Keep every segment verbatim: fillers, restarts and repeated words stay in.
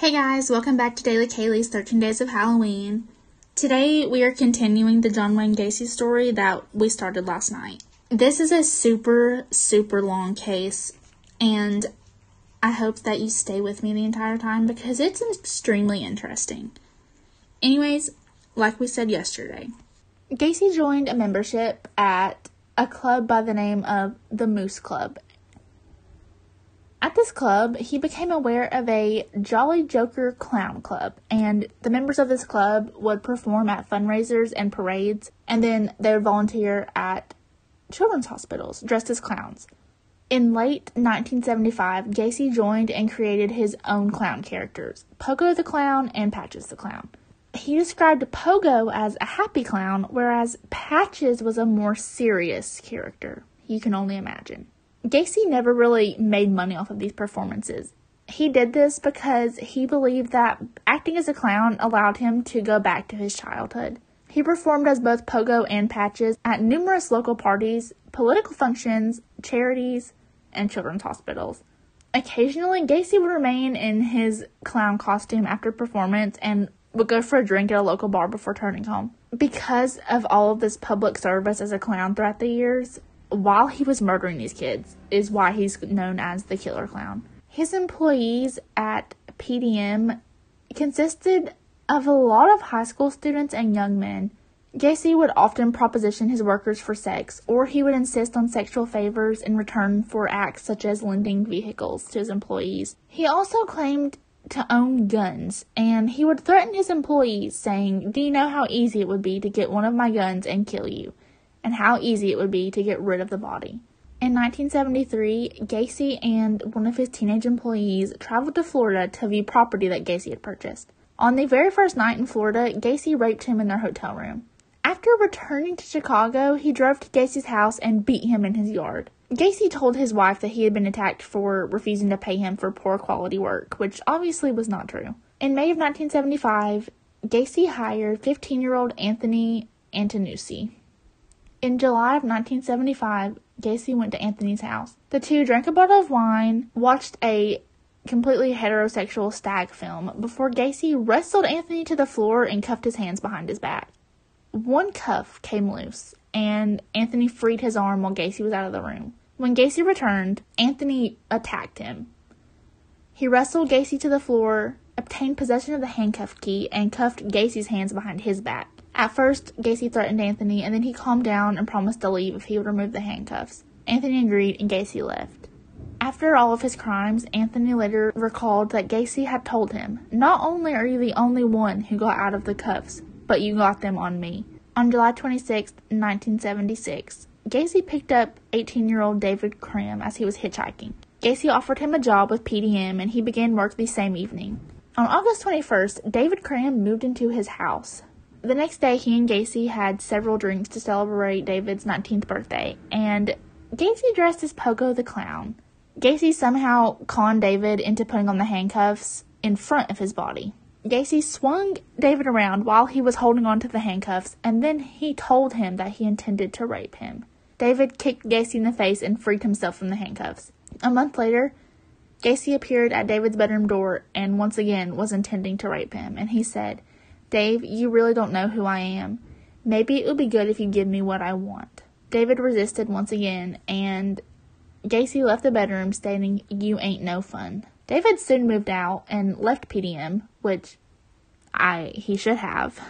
Hey guys, welcome back to Daily Kaylee's thirteen Days of Halloween. Today we are continuing the John Wayne Gacy story that we started last night. This is a super, super long case, and I hope that you stay with me the entire time because it's extremely interesting. Anyways, like we said yesterday, Gacy joined a membership at a club by the name of the Moose Club. At this club, he became aware of a Jolly Joker clown club, and the members of this club would perform at fundraisers and parades, and then they would volunteer at children's hospitals dressed as clowns. In late nineteen seventy-five, Gacy joined and created his own clown characters, Pogo the Clown and Patches the Clown. He described Pogo as a happy clown, whereas Patches was a more serious character. You can only imagine. Gacy never really made money off of these performances. He did this because he believed that acting as a clown allowed him to go back to his childhood. He performed as both Pogo and Patches at numerous local parties, political functions, charities, and children's hospitals. Occasionally, Gacy would remain in his clown costume after performance and would go for a drink at a local bar before turning home. Because of all of this public service as a clown throughout the years, while he was murdering these kids, is why he's known as the Killer Clown. His employees at P D M consisted of a lot of high school students and young men. Gacy would often proposition his workers for sex, or he would insist on sexual favors in return for acts such as lending vehicles to his employees. He also claimed to own guns, and he would threaten his employees, saying, "Do you know how easy it would be to get one of my guns and kill you? And how easy it would be to get rid of the body." In nineteen seventy-three, Gacy and one of his teenage employees traveled to Florida to view property that Gacy had purchased. On the very first night in Florida, Gacy raped him in their hotel room. After returning to Chicago, he drove to Gacy's house and beat him in his yard. Gacy told his wife that he had been attacked for refusing to pay him for poor quality work, which obviously was not true. In May of nineteen seventy-five, Gacy hired fifteen-year-old Anthony Antonucci. In July of nineteen seventy-five, Gacy went to Anthony's house. The two drank a bottle of wine, watched a completely heterosexual stag film, before Gacy wrestled Anthony to the floor and cuffed his hands behind his back. One cuff came loose, and Anthony freed his arm while Gacy was out of the room. When Gacy returned, Anthony attacked him. He wrestled Gacy to the floor, obtained possession of the handcuff key, and cuffed Gacy's hands behind his back. At first, Gacy threatened Anthony, and then he calmed down and promised to leave if he would remove the handcuffs. Anthony agreed, and Gacy left. After all of his crimes, Anthony later recalled that Gacy had told him, "Not only are you the only one who got out of the cuffs, but you got them on me." On July twenty-sixth, nineteen seventy-six, Gacy picked up eighteen-year-old David Cram as he was hitchhiking. Gacy offered him a job with P D M, and he began work the same evening. On August twenty-first, David Cram moved into his house. The next day, he and Gacy had several drinks to celebrate David's nineteenth birthday, and Gacy dressed as Pogo the Clown. Gacy somehow conned David into putting on the handcuffs in front of his body. Gacy swung David around while he was holding on to the handcuffs, and then he told him that he intended to rape him. David kicked Gacy in the face and freed himself from the handcuffs. A month later, Gacy appeared at David's bedroom door and once again was intending to rape him, and he said, "Dave, you really don't know who I am. Maybe it would be good if you give me what I want." David resisted once again, and Gacy left the bedroom stating, "You ain't no fun." David soon moved out and left P D M, which I he should have.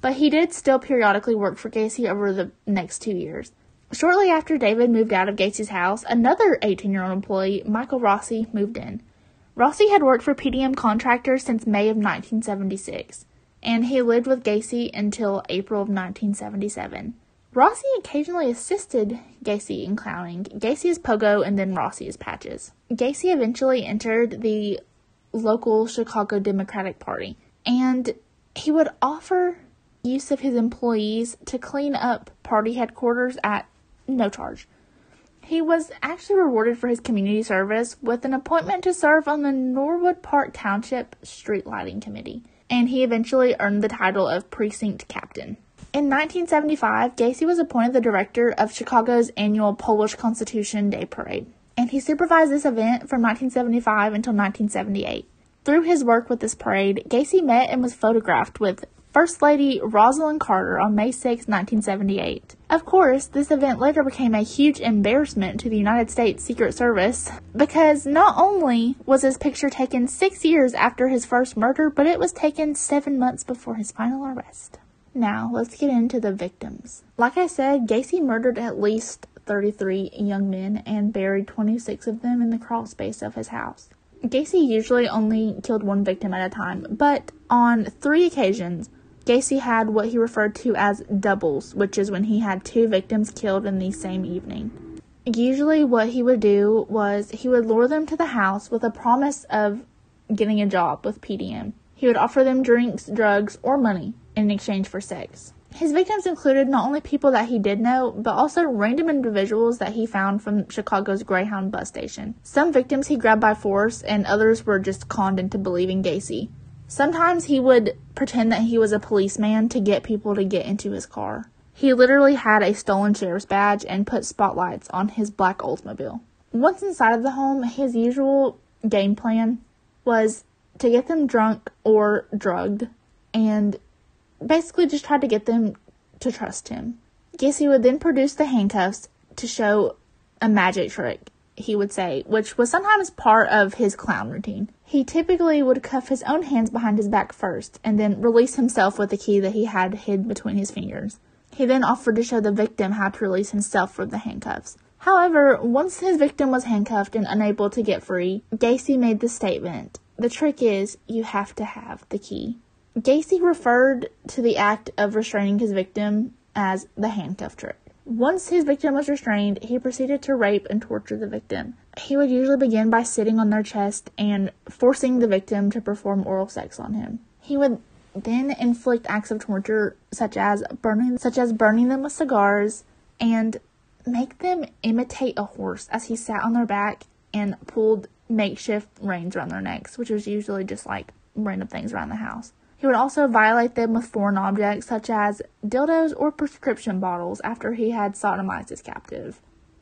But he did still periodically work for Gacy over the next two years. Shortly after David moved out of Gacy's house, another eighteen-year-old employee, Michael Rossi, moved in. Rossi had worked for P D M contractors since May of nineteen seventy-six. And he lived with Gacy until April of nineteen seventy-seven. Rossi occasionally assisted Gacy in clowning. Gacy as Pogo, and then Rossi as Patches. Gacy eventually entered the local Chicago Democratic Party, and he would offer use of his employees to clean up party headquarters at no charge. He was actually rewarded for his community service with an appointment to serve on the Norwood Park Township Street Lighting Committee, and he eventually earned the title of precinct captain. In nineteen seventy-five, Gacy was appointed the director of Chicago's annual Polish Constitution Day Parade, and he supervised this event from nineteen seventy-five until nineteen seventy-eight. Through his work with this parade, Gacy met and was photographed with First Lady Rosalind Carter on May sixth, nineteen seventy-eight. Of course, this event later became a huge embarrassment to the United States Secret Service because not only was his picture taken six years after his first murder, but it was taken seven months before his final arrest. Now, let's get into the victims. Like I said, Gacy murdered at least thirty-three young men and buried twenty-six of them in the crawl space of his house. Gacy usually only killed one victim at a time, but on three occasions, Gacy had what he referred to as doubles, which is when he had two victims killed in the same evening. Usually what he would do was he would lure them to the house with a promise of getting a job with P D M. He would offer them drinks, drugs, or money in exchange for sex. His victims included not only people that he did know, but also random individuals that he found from Chicago's Greyhound bus station. Some victims he grabbed by force, and others were just conned into believing Gacy. Sometimes he would pretend that he was a policeman to get people to get into his car. He literally had a stolen sheriff's badge and put spotlights on his black Oldsmobile. Once inside of the home, his usual game plan was to get them drunk or drugged and basically just try to get them to trust him. Gacy would then produce the handcuffs to show a magic trick, he would say, which was sometimes part of his clown routine. He typically would cuff his own hands behind his back first and then release himself with the key that he had hid between his fingers. He then offered to show the victim how to release himself from the handcuffs. However, once his victim was handcuffed and unable to get free, Gacy made the statement, "The trick is, you have to have the key." Gacy referred to the act of restraining his victim as the handcuff trick. Once his victim was restrained, he proceeded to rape and torture the victim. He would usually begin by sitting on their chest and forcing the victim to perform oral sex on him. He would then inflict acts of torture such as burning, such as burning them with cigars and make them imitate a horse as he sat on their back and pulled makeshift reins around their necks, which was usually just like random things around the house. He would also violate them with foreign objects such as dildos or prescription bottles after he had sodomized his captive.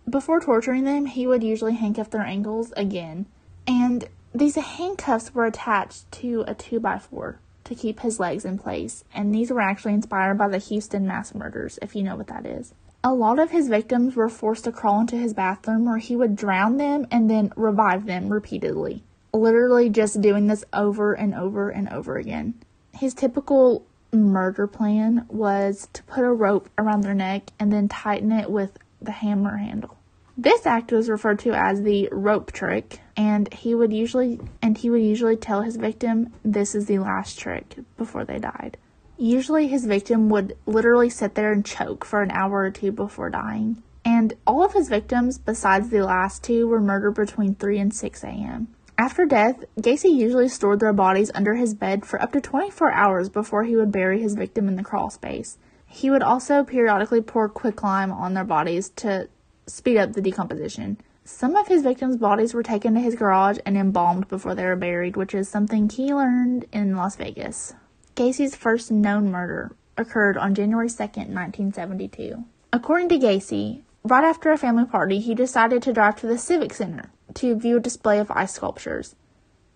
Before torturing them, he would usually handcuff their ankles again, and these handcuffs were attached to a two by four to keep his legs in place, and these were actually inspired by the Houston mass murders, if you know what that is. A lot of his victims were forced to crawl into his bathroom where he would drown them and then revive them repeatedly, literally just doing this over and over and over again. His typical murder plan was to put a rope around their neck and then tighten it with the hammer handle. This act was referred to as the rope trick, and he would usually and he would usually tell his victim this is the last trick before they died. Usually his victim would literally sit there and choke for an hour or two before dying. And all of his victims, besides the last two, were murdered between three and six a.m. After death, Gacy usually stored their bodies under his bed for up to twenty-four hours before he would bury his victim in the crawl space. He would also periodically pour quicklime on their bodies to speed up the decomposition. Some of his victims' bodies were taken to his garage and embalmed before they were buried, which is something he learned in Las Vegas. Gacy's first known murder occurred on January second, nineteen seventy-two. According to Gacy, right after a family party, he decided to drive to the Civic Center to view a display of ice sculptures.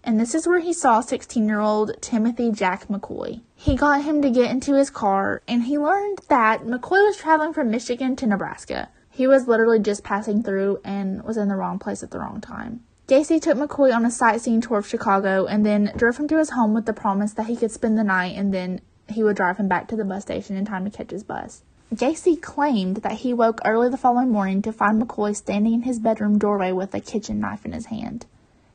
And this is where he saw sixteen-year-old Timothy Jack McCoy. He got him to get into his car, and he learned that McCoy was traveling from Michigan to Nebraska. He was literally just passing through and was in the wrong place at the wrong time. Gacy took McCoy on a sightseeing tour of Chicago and then drove him to his home with the promise that he could spend the night and then he would drive him back to the bus station in time to catch his bus. Gacy claimed that he woke early the following morning to find McCoy standing in his bedroom doorway with a kitchen knife in his hand.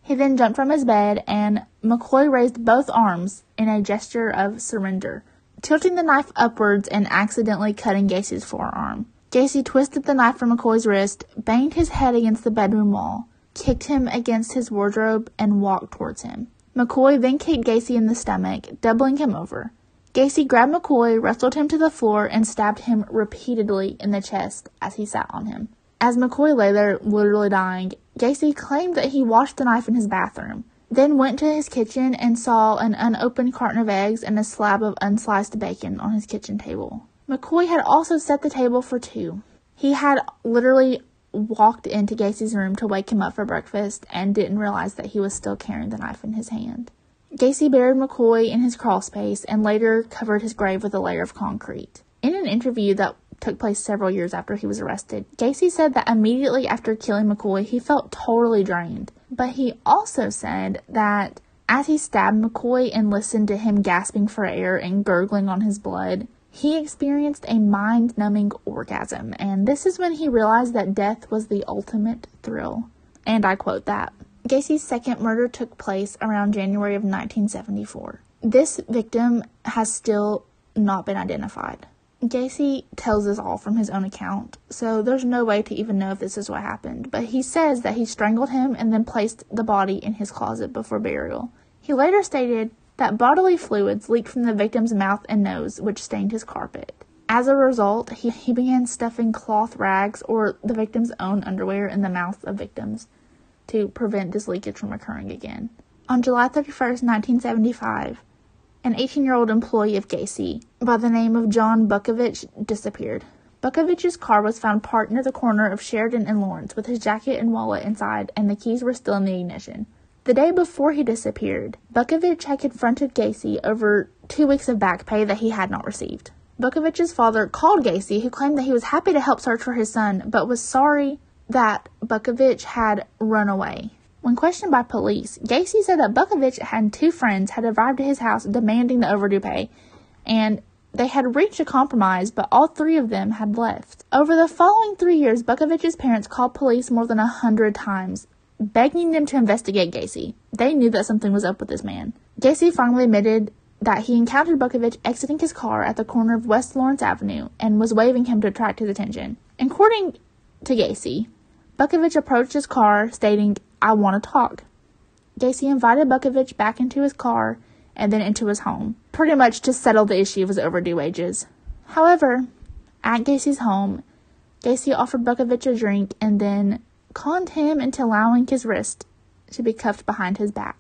He then jumped from his bed, and McCoy raised both arms in a gesture of surrender, tilting the knife upwards and accidentally cutting Gacy's forearm. Gacy twisted the knife from McCoy's wrist, banged his head against the bedroom wall, kicked him against his wardrobe, and walked towards him. McCoy then kicked Gacy in the stomach, doubling him over. Gacy grabbed McCoy, wrestled him to the floor, and stabbed him repeatedly in the chest as he sat on him. As McCoy lay there, literally dying, Gacy claimed that he washed the knife in his bathroom, then went to his kitchen and saw an unopened carton of eggs and a slab of unsliced bacon on his kitchen table. McCoy had also set the table for two. He had literally walked into Gacy's room to wake him up for breakfast and didn't realize that he was still carrying the knife in his hand. Gacy buried McCoy in his crawlspace and later covered his grave with a layer of concrete. In an interview that took place several years after he was arrested, Gacy said that immediately after killing McCoy, he felt totally drained. But he also said that as he stabbed McCoy and listened to him gasping for air and gurgling on his blood, he experienced a mind-numbing orgasm, and this is when he realized that death was the ultimate thrill. And I quote that. Gacy's second murder took place around January of nineteen seventy-four. This victim has still not been identified. Gacy tells us all from his own account, so there's no way to even know if this is what happened, but he says that he strangled him and then placed the body in his closet before burial. He later stated that bodily fluids leaked from the victim's mouth and nose, which stained his carpet. As a result, he, he began stuffing cloth rags or the victim's own underwear in the mouths of victims to prevent this leakage from occurring again. On July thirty-first, nineteen seventy-five, an eighteen-year-old employee of Gacy by the name of John Butkovich disappeared. Butkovich's car was found parked near the corner of Sheridan and Lawrence with his jacket and wallet inside, and the keys were still in the ignition. The day before he disappeared, Butkovich had confronted Gacy over two weeks of back pay that he had not received. Butkovich's father called Gacy, who claimed that he was happy to help search for his son, but was sorry that Butkovich had run away. When questioned by police, Gacy said that Butkovich and two friends had arrived at his house demanding the overdue pay, and they had reached a compromise, but all three of them had left. Over the following three years, Butkovich's parents called police more than a hundred times, begging them to investigate Gacy. They knew that something was up with this man. Gacy finally admitted that he encountered Butkovich exiting his car at the corner of West Lawrence Avenue and was waving him to attract his attention. According to Gacy, Butkovich approached his car stating, "I want to talk." Gacy invited Butkovich back into his car and then into his home, pretty much to settle the issue of his overdue wages. However, at Gacy's home, Gacy offered Butkovich a drink and then conned him into allowing his wrist to be cuffed behind his back.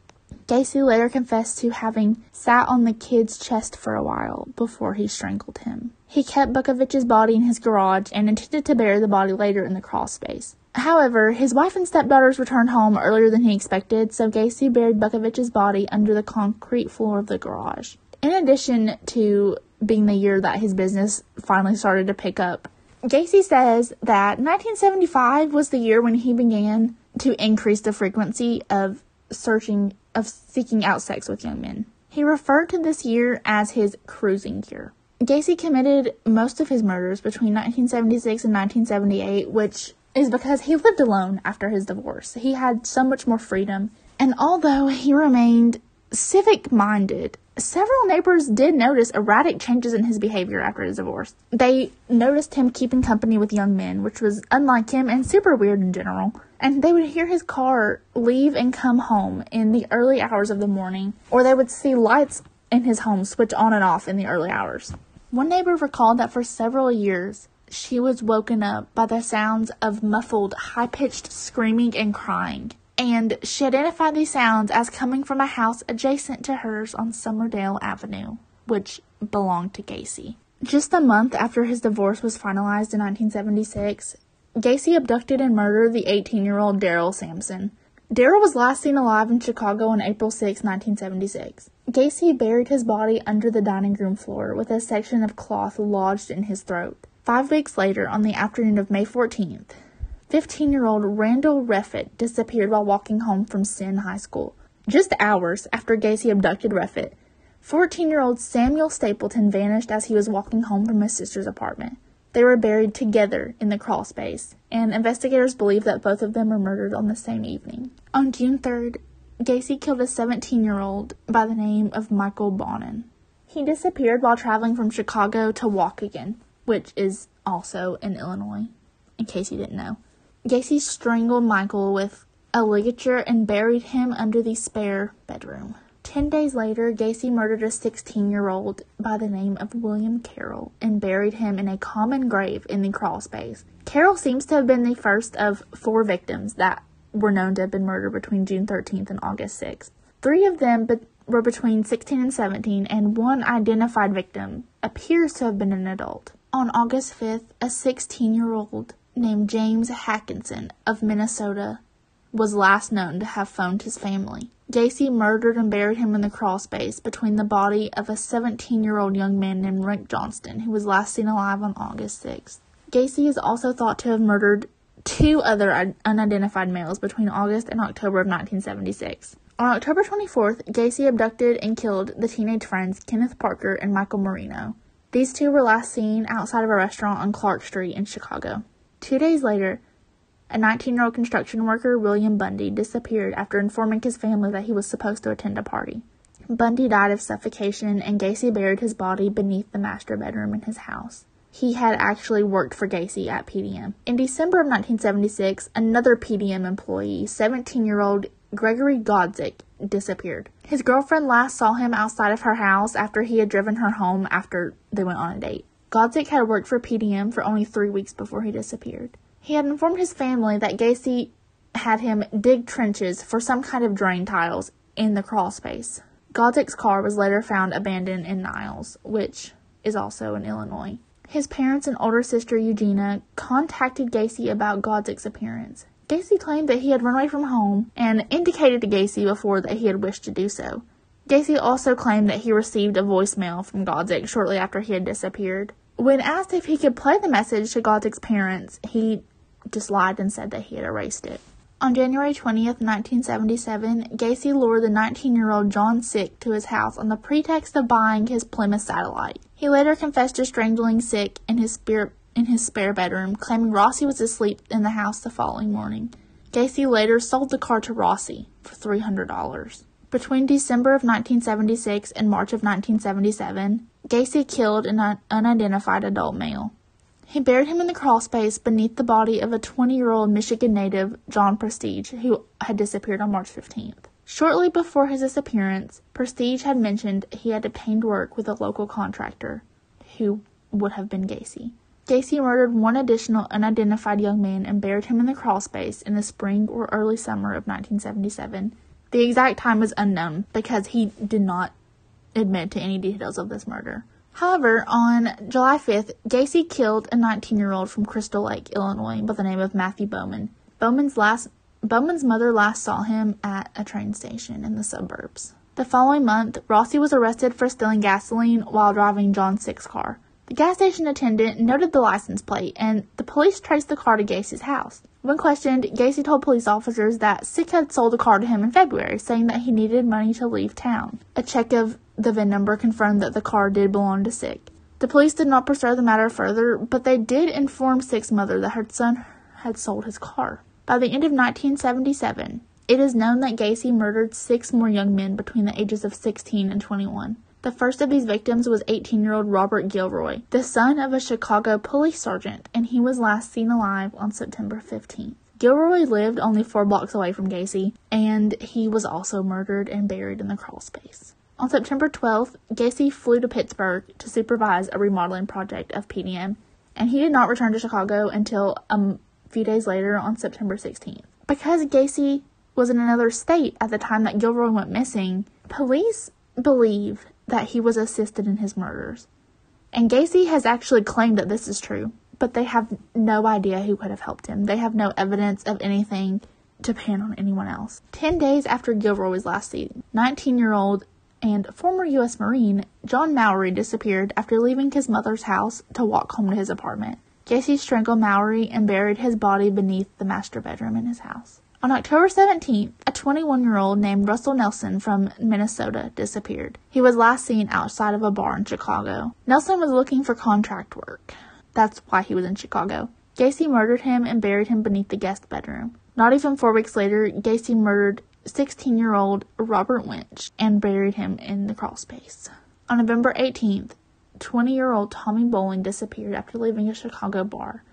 Gacy later confessed to having sat on the kid's chest for a while before he strangled him. He kept Butkovich's body in his garage and intended to bury the body later in the crawl space. However, his wife and stepdaughters returned home earlier than he expected, so Gacy buried Butkovich's body under the concrete floor of the garage. In addition to being the year that his business finally started to pick up, Gacy says that nineteen seventy-five was the year when he began to increase the frequency of searching, of seeking out sex with young men. He referred to this year as his cruising year. Gacy committed most of his murders between nineteen seventy-six and nineteen seventy-eight, which is because he lived alone after his divorce. He had so much more freedom, and although he remained civic-minded, several neighbors did notice erratic changes in his behavior after his divorce. They noticed him keeping company with young men, which was unlike him and super weird in general, and they would hear his car leave and come home in the early hours of the morning, or they would see lights in his home switch on and off in the early hours. One neighbor recalled that for several years, she was woken up by the sounds of muffled, high-pitched screaming and crying, and she identified these sounds as coming from a house adjacent to hers on Somerdale Avenue, which belonged to Gacy. Just a month after his divorce was finalized in nineteen seventy-six, Gacy abducted and murdered the eighteen-year-old Daryl Sampson. Daryl was last seen alive in Chicago on April sixth, nineteen seventy-six. Gacy buried his body under the dining room floor with a section of cloth lodged in his throat. Five weeks later, on the afternoon of May fourteenth, fifteen-year-old Randall Reffett disappeared while walking home from Senn High School. Just hours after Gacy abducted Reffett, fourteen-year-old Samuel Stapleton vanished as he was walking home from his sister's apartment. They were buried together in the crawl space, and investigators believe that both of them were murdered on the same evening. On June third, Gacy killed a seventeen-year-old by the name of Michael Bonin. He disappeared while traveling from Chicago to Waukegan, which is also in Illinois, in case you didn't know. Gacy strangled Michael with a ligature and buried him under the spare bedroom. Ten days later, Gacy murdered a sixteen-year-old by the name of William Carroll and buried him in a common grave in the crawlspace. Carroll seems to have been the first of four victims that were known to have been murdered between June thirteenth and August sixth. Three of them be- were between sixteen and seventeen, and one identified victim appears to have been an adult. On August fifth, a sixteen-year-old named James Hackinson of Minnesota was last known to have phoned his family. Gacy murdered and buried him in the crawlspace between the body of a seventeen-year-old young man named Rick Johnston, who was last seen alive on August sixth. Gacy is also thought to have murdered two other unidentified males between August and October of nineteen seventy-six. On October twenty-fourth, Gacy abducted and killed the teenage friends Kenneth Parker and Michael Marino. These two were last seen outside of a restaurant on Clark Street in Chicago. Two days later, a nineteen-year-old construction worker, William Bundy, disappeared after informing his family that he was supposed to attend a party. Bundy died of suffocation, and Gacy buried his body beneath the master bedroom in his house. He had actually worked for Gacy at P D M. In December of nineteen seventy-six, another P D M employee, seventeen-year-old Gregory Godzik, disappeared. His girlfriend last saw him outside of her house after he had driven her home after they went on a date. Godzik had worked for P D M for only three weeks before he disappeared. He had informed his family that Gacy had him dig trenches for some kind of drain tiles in the crawlspace. Godzik's car was later found abandoned in Niles, which is also in Illinois. His parents and older sister Eugenia contacted Gacy about Godzik's appearance. Gacy claimed that he had run away from home and indicated to Gacy before that he had wished to do so. Gacy also claimed that he received a voicemail from Godzik shortly after he had disappeared. When asked if he could play the message to Godzik's parents, he just lied and said that he had erased it. On January twentieth, nineteen seventy-seven, Gacy lured the nineteen-year-old John Szyc to his house on the pretext of buying his Plymouth Satellite. He later confessed to strangling Szyc in his spirit in his spare bedroom, claiming Rossi was asleep in the house the following morning. Gacy later sold the car to Rossi for three hundred dollars. Between December of nineteen seventy-six and March of nineteen seventy-seven, Gacy killed an unidentified adult male. He buried him in the crawlspace beneath the body of a twenty-year-old Michigan native, John Prestidge, who had disappeared on March fifteenth. Shortly before his disappearance, Prestidge had mentioned he had obtained work with a local contractor, who would have been Gacy. Gacy murdered one additional unidentified young man and buried him in the crawlspace in the spring or early summer of nineteen seventy-seven. The exact time is unknown because he did not admit to any details of this murder. However, on July fifth, Gacy killed a nineteen-year-old from Crystal Lake, Illinois, by the name of Matthew Bowman. Bowman's, last, Bowman's mother last saw him at a train station in the suburbs. The following month, Rossi was arrested for stealing gasoline while driving John Szyc's car. The gas station attendant noted the license plate, and the police traced the car to Gacy's house. When questioned, Gacy told police officers that Szyc had sold the car to him in February, saying that he needed money to leave town. A check of the V I N number confirmed that the car did belong to Szyc. The police did not pursue the matter further, but they did inform Szyc's mother that her son had sold his car. By the end of nineteen seventy-seven, it is known that Gacy murdered six more young men between the ages of sixteen and twenty-one. The first of these victims was eighteen-year-old Robert Gilroy, the son of a Chicago police sergeant, and he was last seen alive on September fifteenth. Gilroy lived only four blocks away from Gacy, and he was also murdered and buried in the crawlspace. On September twelfth, Gacy flew to Pittsburgh to supervise a remodeling project of P D M, and he did not return to Chicago until a few days later on September sixteenth. Because Gacy was in another state at the time that Gilroy went missing, police believe that he was assisted in his murders. And Gacy has actually claimed that this is true, but they have no idea who could have helped him. They have no evidence of anything to pin on anyone else. Ten days after Gilroy was last seen, nineteen-year-old and former U S Marine John Mowery disappeared after leaving his mother's house to walk home to his apartment. Gacy strangled Mowery and buried his body beneath the master bedroom in his house. On October seventeenth, a twenty-one-year-old named Russell Nelson from Minnesota disappeared. He was last seen outside of a bar in Chicago. Nelson was looking for contract work. That's why he was in Chicago. Gacy murdered him and buried him beneath the guest bedroom. Not even four weeks later, Gacy murdered sixteen-year-old Robert Winch and buried him in the crawlspace. On November eighteenth, twenty-year-old Tommy Bowling disappeared after leaving a Chicago bar,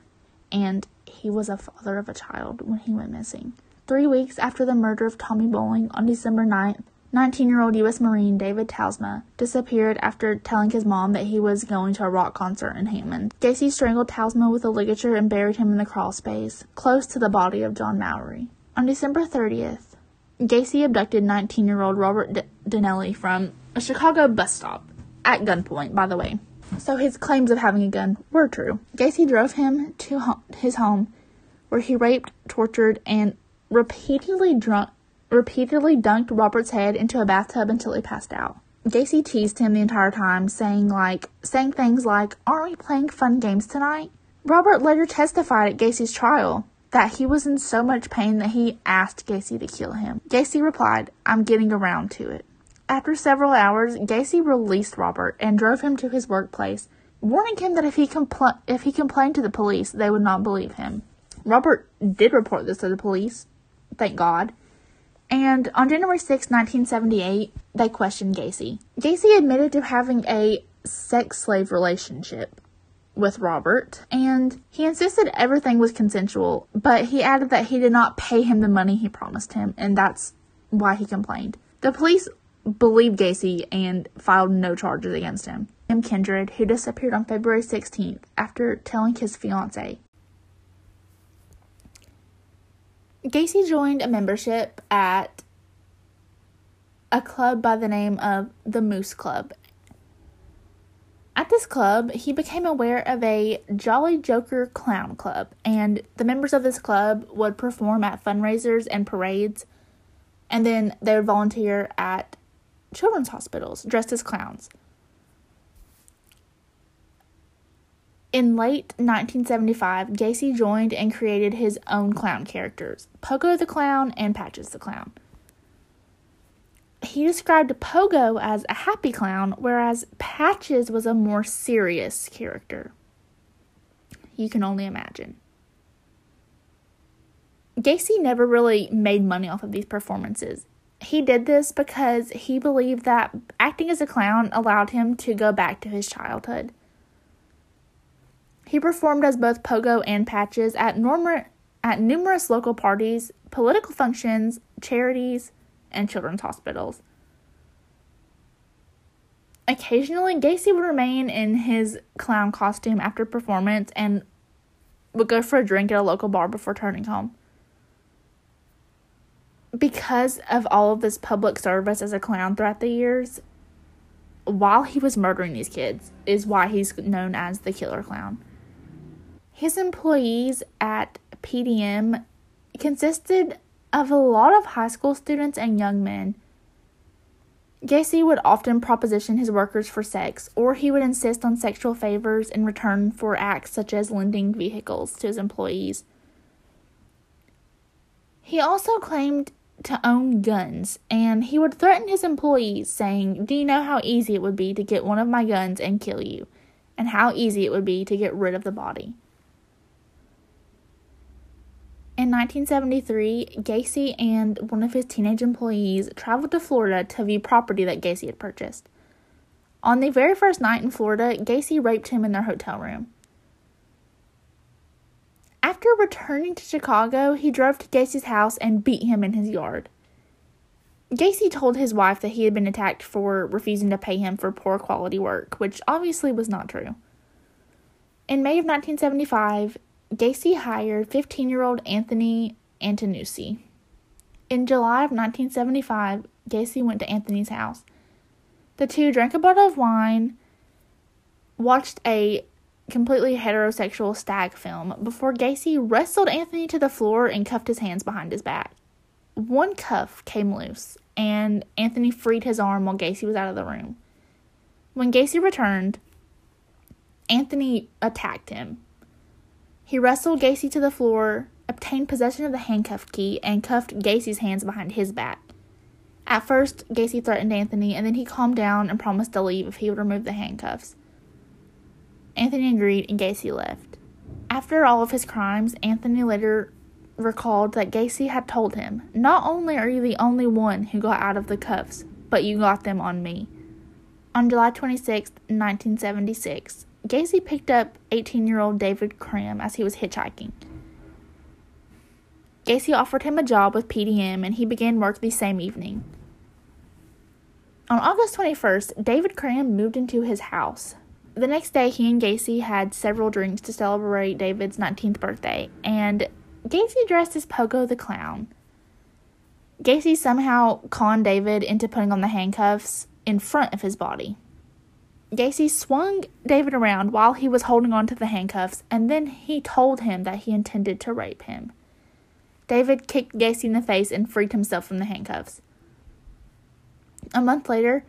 and he was a father of a child when he went missing. Three weeks after the murder of Tommy Bowling on December ninth, nineteen-year-old U S Marine David Talsma disappeared after telling his mom that he was going to a rock concert in Hammond. Gacy strangled Talsma with a ligature and buried him in the crawlspace, close to the body of John Mowery. On December thirtieth, Gacy abducted nineteen-year-old Robert D- Dinelli from a Chicago bus stop, at gunpoint, by the way. So his claims of having a gun were true. Gacy drove him to ho- his home, where he raped, tortured, and repeatedly drunk repeatedly dunked Robert's head into a bathtub until he passed out. Gacy teased him the entire time, saying like saying things like, "Aren't we playing fun games tonight?" Robert later testified at Gacy's trial that he was in so much pain that he asked Gacy to kill him. Gacy replied, "I'm getting around to it." After several hours, Gacy released Robert and drove him to his workplace, warning him that if he compl- if he complained to the police, they would not believe him. Robert did report this to the police, thank God. And on January sixth, nineteen seventy-eight, they questioned Gacy. Gacy admitted to having a sex slave relationship with Robert, and he insisted everything was consensual, but he added that he did not pay him the money he promised him, and that's why he complained. The police believed Gacy and filed no charges against him. Tim Kindred, who disappeared on February sixteenth after telling his fiancée. Gacy joined a membership at a club by the name of the Moose Club. At this club, he became aware of a Jolly Joker Clown Club, and the members of this club would perform at fundraisers and parades, and then they would volunteer at children's hospitals dressed as clowns. In late nineteen seventy-five, Gacy joined and created his own clown characters, Pogo the Clown and Patches the Clown. He described Pogo as a happy clown, whereas Patches was a more serious character. You can only imagine. Gacy never really made money off of these performances. He did this because he believed that acting as a clown allowed him to go back to his childhood. He performed as both Pogo and Patches at norm- at numerous local parties, political functions, charities, and children's hospitals. Occasionally, Gacy would remain in his clown costume after performance and would go for a drink at a local bar before turning home. Because of all of this public service as a clown throughout the years, while he was murdering these kids, is why he's known as the Killer Clown. His employees at P D M consisted of a lot of high school students and young men. Gacy would often proposition his workers for sex, or he would insist on sexual favors in return for acts such as lending vehicles to his employees. He also claimed to own guns, and he would threaten his employees, saying, "Do you know how easy it would be to get one of my guns and kill you, and how easy it would be to get rid of the body?" In nineteen seventy-three, Gacy and one of his teenage employees traveled to Florida to view property that Gacy had purchased. On the very first night in Florida, Gacy raped him in their hotel room. After returning to Chicago, he drove to Gacy's house and beat him in his yard. Gacy told his wife that he had been attacked for refusing to pay him for poor quality work, which obviously was not true. In May of nineteen seventy-five, Gacy hired fifteen-year-old Anthony Antonucci. In July of nineteen seventy-five, Gacy went to Anthony's house. The two drank a bottle of wine, watched a completely heterosexual stag film before Gacy wrestled Anthony to the floor and cuffed his hands behind his back. One cuff came loose, and Anthony freed his arm while Gacy was out of the room. When Gacy returned, Anthony attacked him. He wrestled Gacy to the floor, obtained possession of the handcuff key, and cuffed Gacy's hands behind his back. At first, Gacy threatened Anthony, and then he calmed down and promised to leave if he would remove the handcuffs. Anthony agreed, and Gacy left. After all of his crimes, Anthony later recalled that Gacy had told him, "Not only are you the only one who got out of the cuffs, but you got them on me." On July twenty-sixth, nineteen seventy-six, Gacy picked up eighteen-year-old David Cram as he was hitchhiking. Gacy offered him a job with P D M, and he began work the same evening. On August twenty-first, David Cram moved into his house. The next day, he and Gacy had several drinks to celebrate David's nineteenth birthday, and Gacy dressed as Pogo the Clown. Gacy somehow conned David into putting on the handcuffs in front of his body. Gacy swung David around while he was holding on to the handcuffs, and then he told him that he intended to rape him. David kicked Gacy in the face and freed himself from the handcuffs. A month later,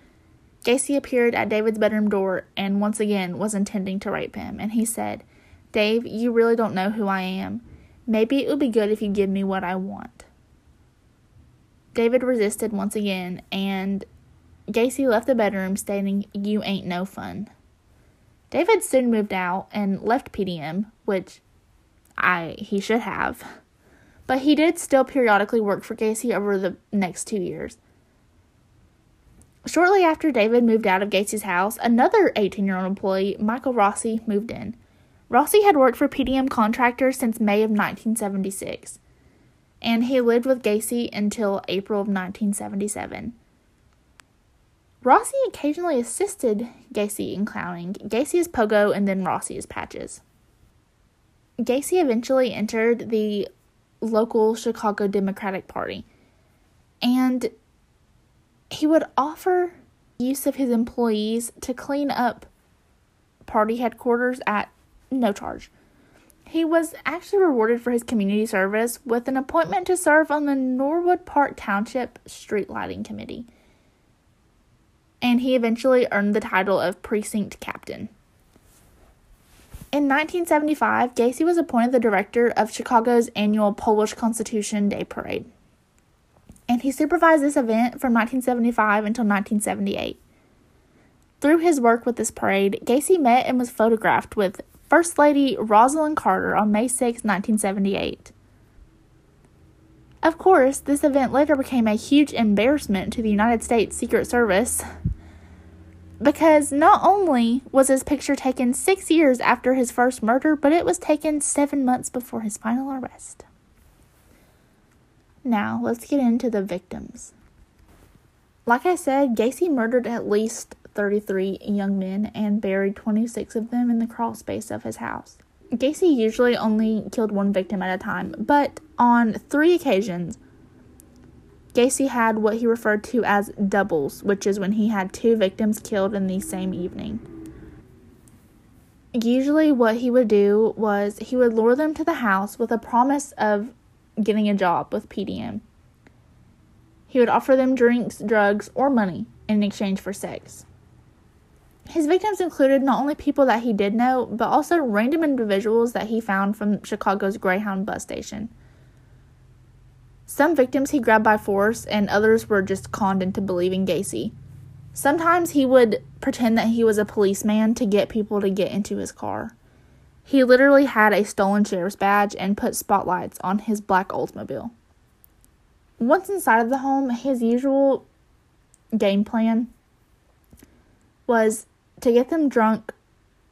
Gacy appeared at David's bedroom door and once again was intending to rape him, and he said, "Dave, you really don't know who I am. Maybe it would be good if you give me what I want." David resisted once again, and Gacy left the bedroom stating, "You ain't no fun." David soon moved out and left P D M, which I he should have. But he did still periodically work for Gacy over the next two years. Shortly after David moved out of Gacy's house, another eighteen-year-old employee, Michael Rossi, moved in. Rossi had worked for P D M contractors since May of nineteen seventy-six, and he lived with Gacy until April of nineteen seventy-seven. Rossi occasionally assisted Gacy in clowning. Gacy is Pogo, and then Rossi is Patches. Gacy eventually entered the local Chicago Democratic Party, and he would offer use of his employees to clean up party headquarters at no charge. He was actually rewarded for his community service with an appointment to serve on the Norwood Park Township Street Lighting Committee. And he eventually earned the title of precinct captain. In nineteen seventy-five, Gacy was appointed the director of Chicago's annual Polish Constitution Day Parade, and he supervised this event from nineteen seventy-five until nineteen seventy-eight. Through his work with this parade, Gacy met and was photographed with First Lady Rosalind Carter on May sixth, nineteen seventy-eight. Of course, this event later became a huge embarrassment to the United States Secret Service, because not only was his picture taken six years after his first murder, but it was taken seven months before his final arrest. Now, let's get into the victims. Like I said, Gacy murdered at least thirty-three young men and buried twenty-six of them in the crawl space of his house. Gacy usually only killed one victim at a time, but on three occasions, Gacy had what he referred to as doubles, which is when he had two victims killed in the same evening. Usually what he would do was he would lure them to the house with a promise of getting a job with P D M. He would offer them drinks, drugs, or money in exchange for sex. His victims included not only people that he did know, but also random individuals that he found from Chicago's Greyhound bus station. Some victims he grabbed by force, and others were just conned into believing Gacy. Sometimes he would pretend that he was a policeman to get people to get into his car. He literally had a stolen sheriff's badge and put spotlights on his black Oldsmobile. Once inside of the home, his usual game plan was to get them drunk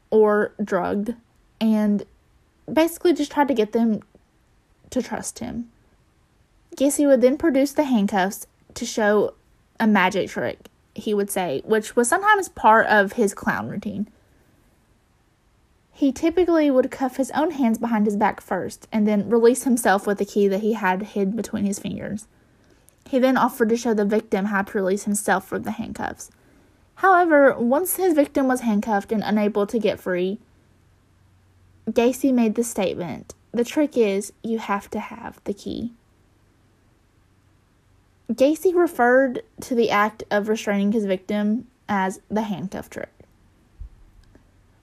or drugged, and basically just tried to get them to trust him. Gacy would then produce the handcuffs to show a magic trick, he would say, which was sometimes part of his clown routine. He typically would cuff his own hands behind his back first, and then release himself with the key that he had hid between his fingers. He then offered to show the victim how to release himself from the handcuffs. However, once his victim was handcuffed and unable to get free, Gacy made the statement, "The trick is, you have to have the key." Gacy referred to the act of restraining his victim as the handcuff trick.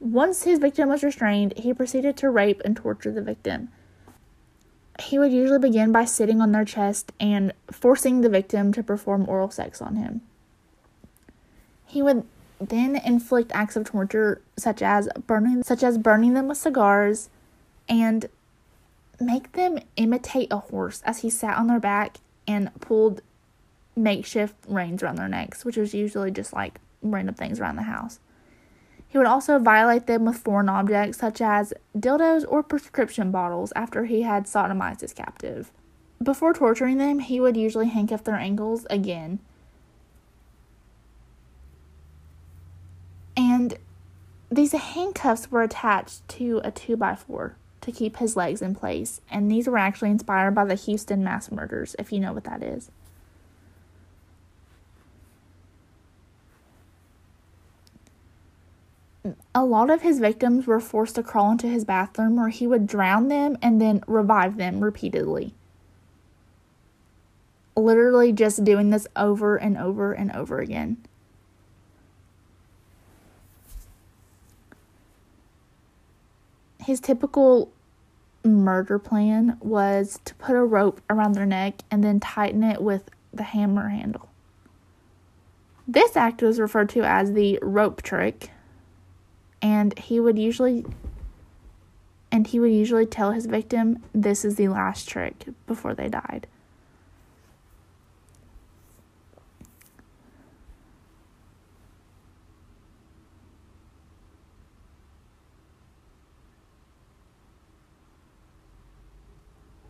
Once his victim was restrained, he proceeded to rape and torture the victim. He would usually begin by sitting on their chest and forcing the victim to perform oral sex on him. He would then inflict acts of torture such as burning such as burning them with cigars and make them imitate a horse as he sat on their back and pulled makeshift reins around their necks, which was usually just like random things around the house. He would also violate them with foreign objects such as dildos or prescription bottles after he had sodomized his captive. Before torturing them, he would usually handcuff their ankles again. And these handcuffs were attached to a two by four to keep his legs in place. And these were actually inspired by the Houston mass murders, if you know what that is. A lot of his victims were forced to crawl into his bathroom where he would drown them and then revive them repeatedly. literally just doing this over and over and over again. His typical murder plan was to put a rope around their neck and then tighten it with the hammer handle. This act was referred to as the rope trick, and he would usually and he would usually tell his victim this is the last trick before they died.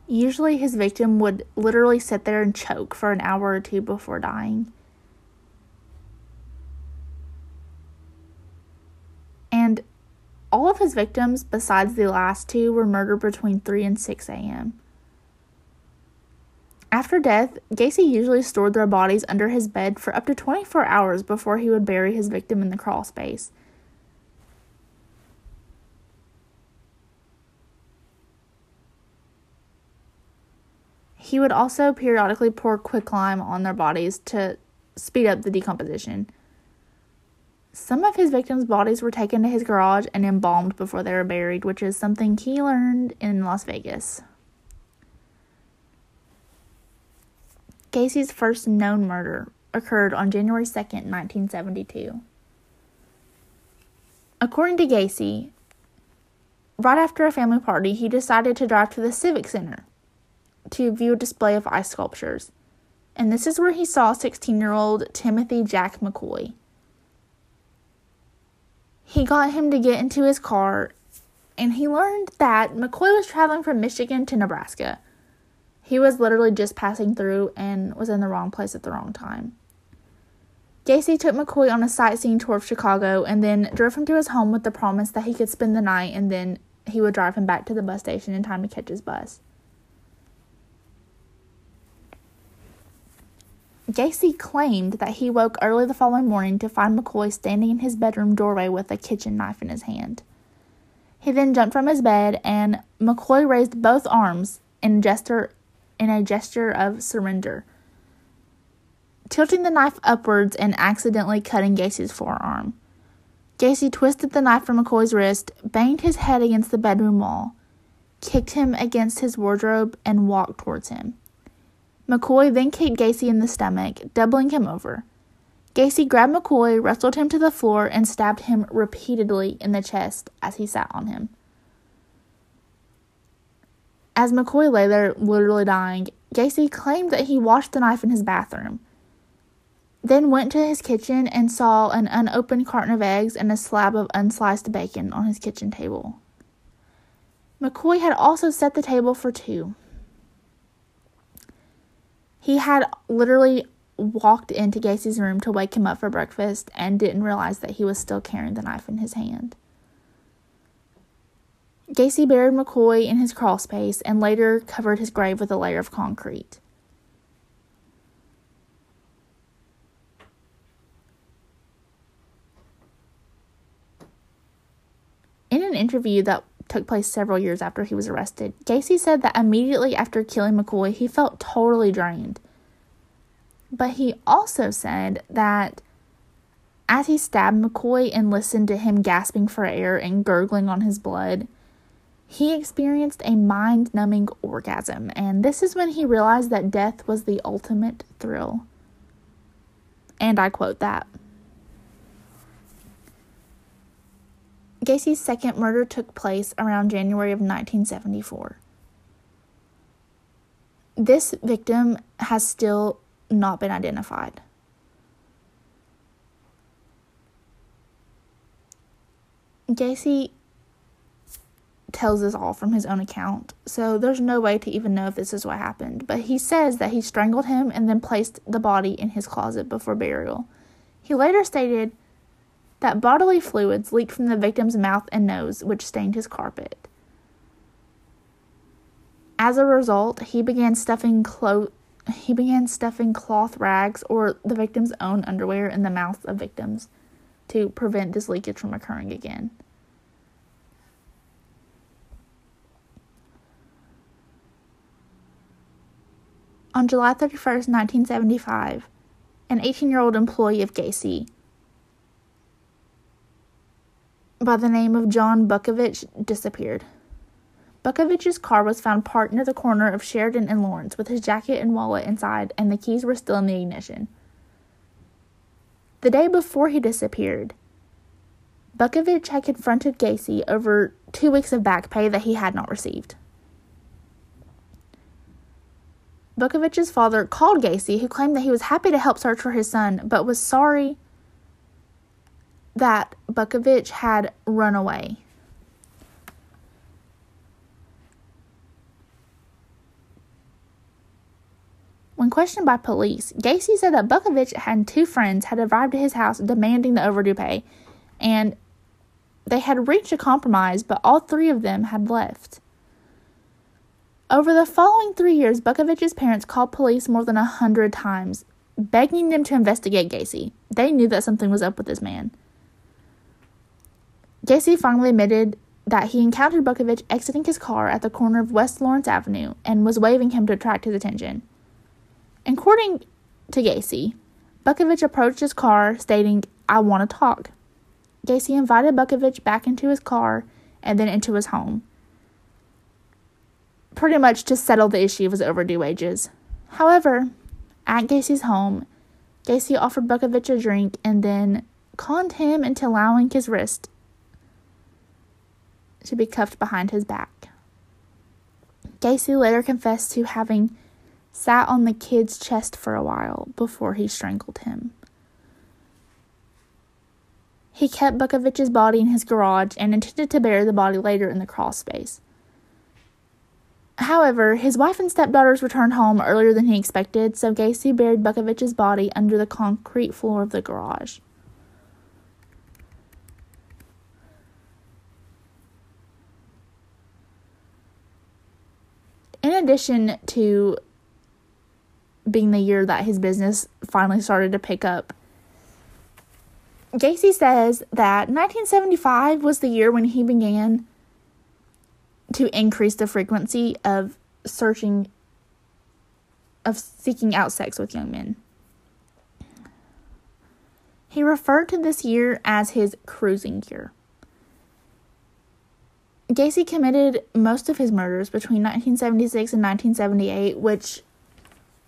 Usually his victim would literally sit there and choke for an hour or two before dying. And all of his victims, besides the last two, were murdered between three and six a.m. After death, Gacy usually stored their bodies under his bed for up to twenty-four hours before he would bury his victim in the crawl space. He would also periodically pour quicklime on their bodies to speed up the decomposition. Some of his victims' bodies were taken to his garage and embalmed before they were buried, which is something he learned in Las Vegas. Gacy's first known murder occurred on January second, nineteen seventy-two. According to Gacy, right after a family party, he decided to drive to the Civic Center to view a display of ice sculptures. And this is where he saw sixteen-year-old Timothy Jack McCoy. He got him to get into his car, and he learned that McCoy was traveling from Michigan to Nebraska. He was literally just passing through and was in the wrong place at the wrong time. Gacy took McCoy on a sightseeing tour of Chicago and then drove him to his home with the promise that he could spend the night and then he would drive him back to the bus station in time to catch his bus. Gacy claimed that he woke early the following morning to find McCoy standing in his bedroom doorway with a kitchen knife in his hand. He then jumped from his bed, and McCoy raised both arms in gesture, in a gesture of surrender, tilting the knife upwards and accidentally cutting Gacy's forearm. Gacy twisted the knife from McCoy's wrist, banged his head against the bedroom wall, kicked him against his wardrobe, and walked towards him. McCoy then kicked Gacy in the stomach, doubling him over. Gacy grabbed McCoy, wrestled him to the floor, and stabbed him repeatedly in the chest as he sat on him. As McCoy lay there, literally dying, Gacy claimed that he washed the knife in his bathroom, then went to his kitchen and saw an unopened carton of eggs and a slab of unsliced bacon on his kitchen table. McCoy had also set the table for two. He had literally walked into Gacy's room to wake him up for breakfast and didn't realize that he was still carrying the knife in his hand. Gacy buried McCoy in his crawl space and later covered his grave with a layer of concrete. In an interview that took place several years after he was arrested, Gacy said that immediately after killing McCoy, he felt totally drained. But he also said that as he stabbed McCoy and listened to him gasping for air and gurgling on his blood, he experienced a mind-numbing orgasm, and this is when he realized that death was the ultimate thrill. And I quote that. Gacy's second murder took place around January of nineteen seventy-four. This victim has still not been identified. Gacy tells us all from his own account, so there's no way to even know if this is what happened, but he says that he strangled him and then placed the body in his closet before burial. He later stated that bodily fluids leaked from the victim's mouth and nose, which stained his carpet. As a result, he began stuffing clo- he began stuffing cloth rags or the victim's own underwear in the mouths of victims to prevent this leakage from occurring again. On July thirty-first, nineteen seventy-five, an eighteen-year-old employee of Gacy by the name of John Butkovich disappeared. Butkovich's car was found parked near the corner of Sheridan and Lawrence with his jacket and wallet inside, and the keys were still in the ignition. The day before he disappeared, Butkovich had confronted Gacy over two weeks of back pay that he had not received. Butkovich's father called Gacy, who claimed that he was happy to help search for his son, but was sorry that Butkovich had run away. When questioned by police, Gacy said that Butkovich and two friends had arrived at his house demanding the overdue pay, and they had reached a compromise, but all three of them had left. Over the following three years, Butkovich's parents called police more than a hundred times, begging them to investigate Gacy. They knew that something was up with this man. Gacy finally admitted that he encountered Butkovich exiting his car at the corner of West Lawrence Avenue and was waving him to attract his attention. According to Gacy, Butkovich approached his car stating, "I want to talk." Gacy invited Butkovich back into his car and then into his home, pretty much to settle the issue of his overdue wages. However, at Gacy's home, Gacy offered Butkovich a drink and then conned him into allowing his wrist to be cuffed behind his back. Gacy later confessed to having sat on the kid's chest for a while before he strangled him. He kept Butkovich's body in his garage and intended to bury the body later in the crawl space. However, his wife and stepdaughters returned home earlier than he expected, so Gacy buried Butkovich's body under the concrete floor of the garage. In addition to being the year that his business finally started to pick up, Gacy says that nineteen seventy-five was the year when he began to increase the frequency of searching, of seeking out sex with young men. He referred to this year as his cruising year. Gacy committed most of his murders between nineteen seventy-six and nineteen seventy-eight, which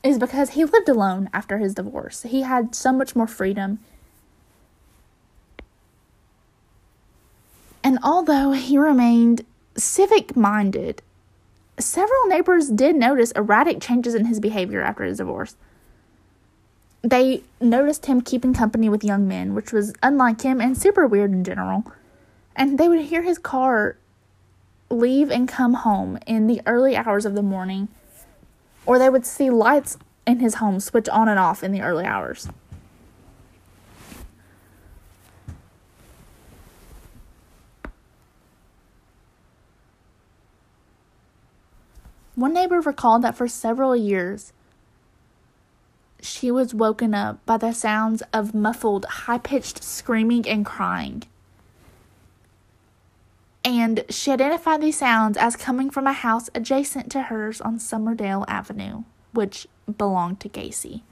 is because he lived alone after his divorce. He had so much more freedom. And although he remained civic-minded, several neighbors did notice erratic changes in his behavior after his divorce. They noticed him keeping company with young men, which was unlike him and super weird in general. And they would hear his car leave and come home in the early hours of the morning, or they would see lights in his home switch on and off in the early hours. One neighbor recalled that for several years, she was woken up by the sounds of muffled, high-pitched screaming and crying. And she identified these sounds as coming from a house adjacent to hers on Somerdale Avenue, which belonged to Gacy.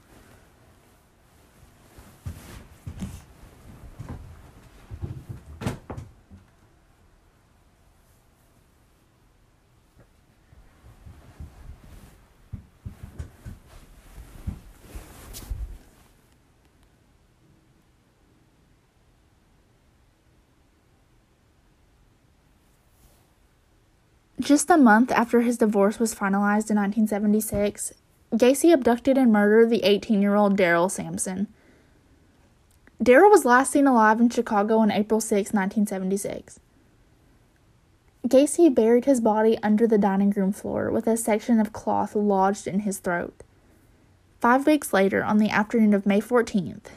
Just a month after his divorce was finalized in nineteen seventy-six, Gacy abducted and murdered the eighteen-year-old Darryl Sampson. Darryl was last seen alive in Chicago on April sixth, nineteen seventy-six. Gacy buried his body under the dining room floor with a section of cloth lodged in his throat. Five weeks later, on the afternoon of May fourteenth,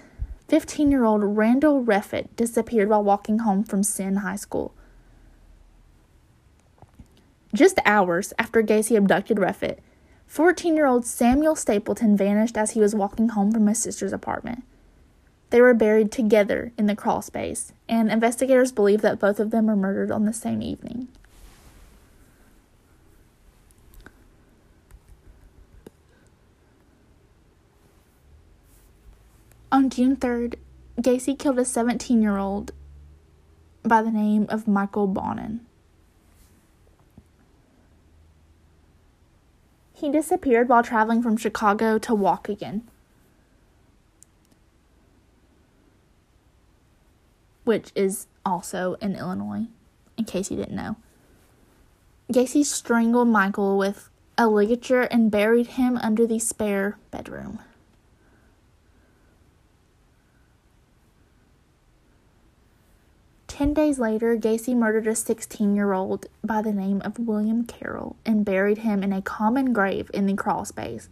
fifteen-year-old Randall Reffett disappeared while walking home from Senn High School. Just hours after Gacy abducted Reffett, fourteen-year-old Samuel Stapleton vanished as he was walking home from his sister's apartment. They were buried together in the crawl space, and investigators believe that both of them were murdered on the same evening. On June third, Gacy killed a seventeen-year-old by the name of Michael Bonin. He disappeared while traveling from Chicago to Waukegan, which is also in Illinois, in case you didn't know. Gacy strangled Michael with a ligature and buried him under the spare bedroom. Ten days later, Gacy murdered a sixteen-year-old by the name of William Carroll and buried him in a common grave in the crawl space.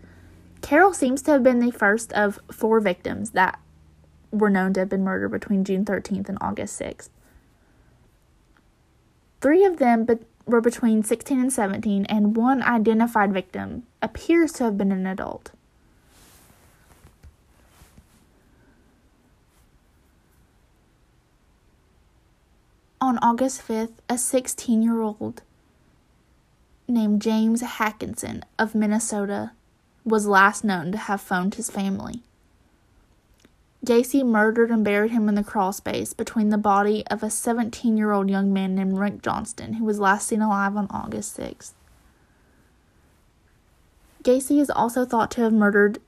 Carroll seems to have been the first of four victims that were known to have been murdered between June thirteenth and August sixth. Three of them be- were between sixteen and seventeen, and one identified victim appears to have been an adult. On August fifth, a sixteen-year-old named James Hackinson of Minnesota was last known to have phoned his family. Gacy murdered and buried him in the crawlspace between the body of a seventeen-year-old young man named Rick Johnston, who was last seen alive on August sixth. Gacy is also thought to have murdered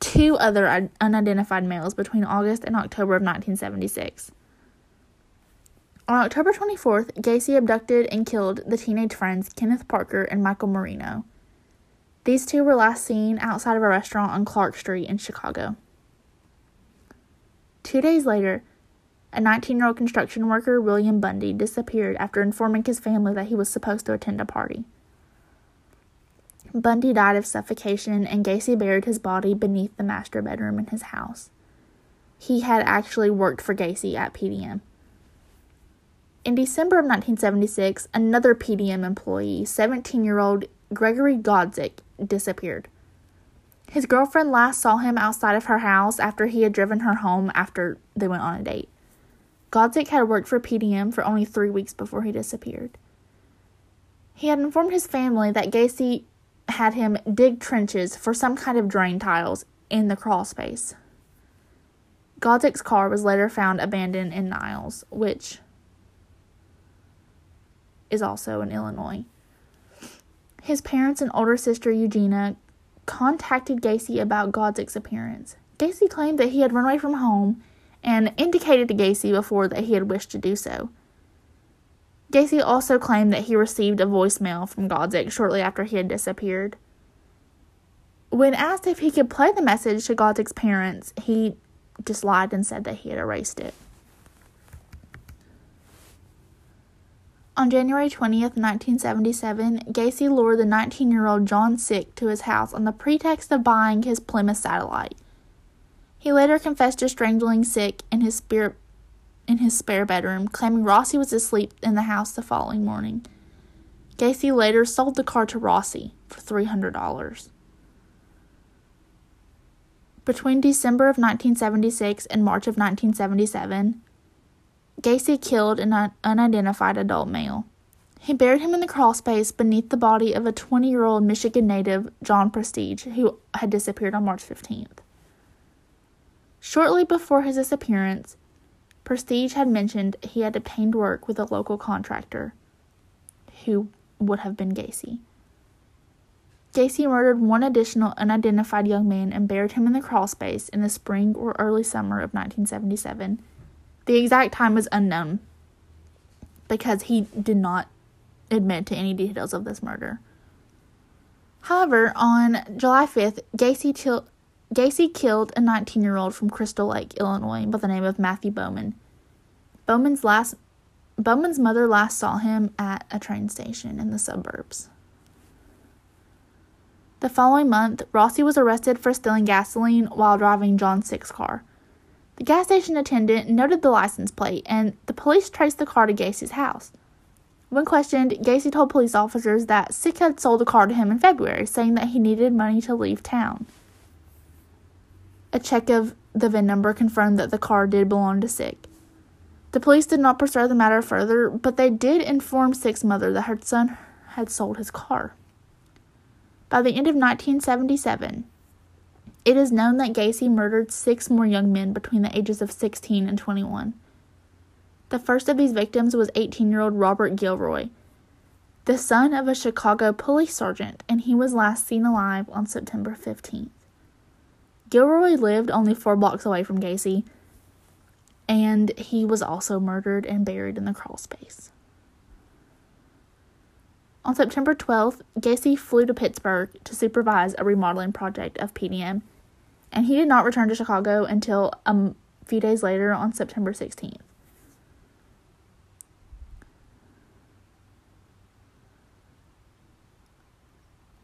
two other unidentified males between August and October of nineteen seventy-six. On October twenty-fourth, Gacy abducted and killed the teenage friends Kenneth Parker and Michael Marino. These two were last seen outside of a restaurant on Clark Street in Chicago. Two days later, a nineteen-year-old construction worker, William Bundy, disappeared after informing his family that he was supposed to attend a party. Bundy died of suffocation, and Gacy buried his body beneath the master bedroom in his house. He had actually worked for Gacy at P D M. In December of nineteen seventy-six, another P D M employee, seventeen-year-old Gregory Godzik, disappeared. His girlfriend last saw him outside of her house after he had driven her home after they went on a date. Godzik had worked for P D M for only three weeks before he disappeared. He had informed his family that Gacy had him dig trenches for some kind of drain tiles in the crawl space. Godzik's car was later found abandoned in Niles, which is also in Illinois. His parents and older sister Eugenia contacted Gacy about Godzik's appearance. Gacy claimed that he had run away from home and indicated to Gacy before that he had wished to do so. Gacy also claimed that he received a voicemail from Godzik shortly after he had disappeared. When asked if he could play the message to Godzik's parents, he just lied and said that he had erased it. On January twentieth, nineteen seventy-seven, Gacy lured the nineteen-year-old John Szyc to his house on the pretext of buying his Plymouth Satellite. He later confessed to strangling Szyc in his, spare, in his spare bedroom, claiming Rossi was asleep in the house the following morning. Gacy later sold the car to Rossi for three hundred dollars. Between December of nineteen seventy-six and March of nineteen seventy-seven, Gacy killed an unidentified adult male. He buried him in the crawlspace beneath the body of a twenty-year-old Michigan native, John Prestidge, who had disappeared on March fifteenth. Shortly before his disappearance, Prestidge had mentioned he had obtained work with a local contractor, who would have been Gacy. Gacy murdered one additional unidentified young man and buried him in the crawlspace in the spring or early summer of nineteen seventy-seven. The exact time was unknown because he did not admit to any details of this murder. However, on July fifth, Gacy, til- Gacy killed a nineteen-year-old from Crystal Lake, Illinois, by the name of Matthew Bowman. Bowman's, last, Bowman's mother last saw him at a train station in the suburbs. The following month, Rossi was arrested for stealing gasoline while driving John Szyc's car. The gas station attendant noted the license plate, and the police traced the car to Gacy's house. When questioned, Gacy told police officers that Szyc had sold the car to him in February, saying that he needed money to leave town. A check of the V I N number confirmed that the car did belong to Szyc. The police did not pursue the matter further, but they did inform Szyc's mother that her son had sold his car. By the end of nineteen seventy-seven, It is known that Gacy murdered six more young men between the ages of sixteen and twenty-one. The first of these victims was eighteen-year-old Robert Gilroy, the son of a Chicago police sergeant, and he was last seen alive on September fifteenth. Gilroy lived only four blocks away from Gacy, and he was also murdered and buried in the crawl space. On September twelfth, Gacy flew to Pittsburgh to supervise a remodeling project of P D M, and he did not return to Chicago until a few days later on September sixteenth.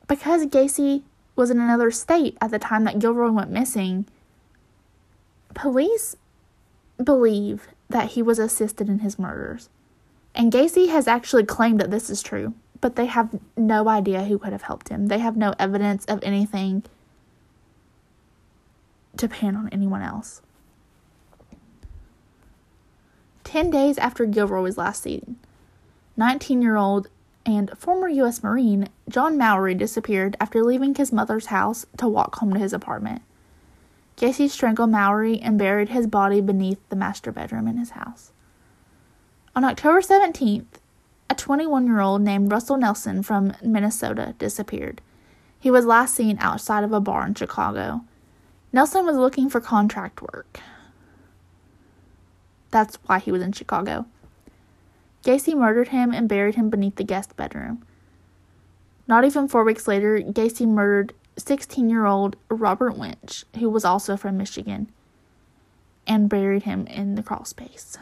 Because Gacy was in another state at the time that Gilroy went missing, police believe that he was assisted in his murders. And Gacy has actually claimed that this is true, but they have no idea who could have helped him. They have no evidence of anything to pin on anyone else. Ten days after Gilroy was last seen, nineteen-year-old and former U S Marine John Mowery disappeared after leaving his mother's house to walk home to his apartment. Gacy strangled Mowery and buried his body beneath the master bedroom in his house. On October seventeenth, a twenty-one-year-old named Russell Nelson from Minnesota disappeared. He was last seen outside of a bar in Chicago. Nelson was looking for contract work. That's why he was in Chicago. Gacy murdered him and buried him beneath the guest bedroom. Not even four weeks later, Gacy murdered sixteen-year-old Robert Winch, who was also from Michigan, and buried him in the crawlspace.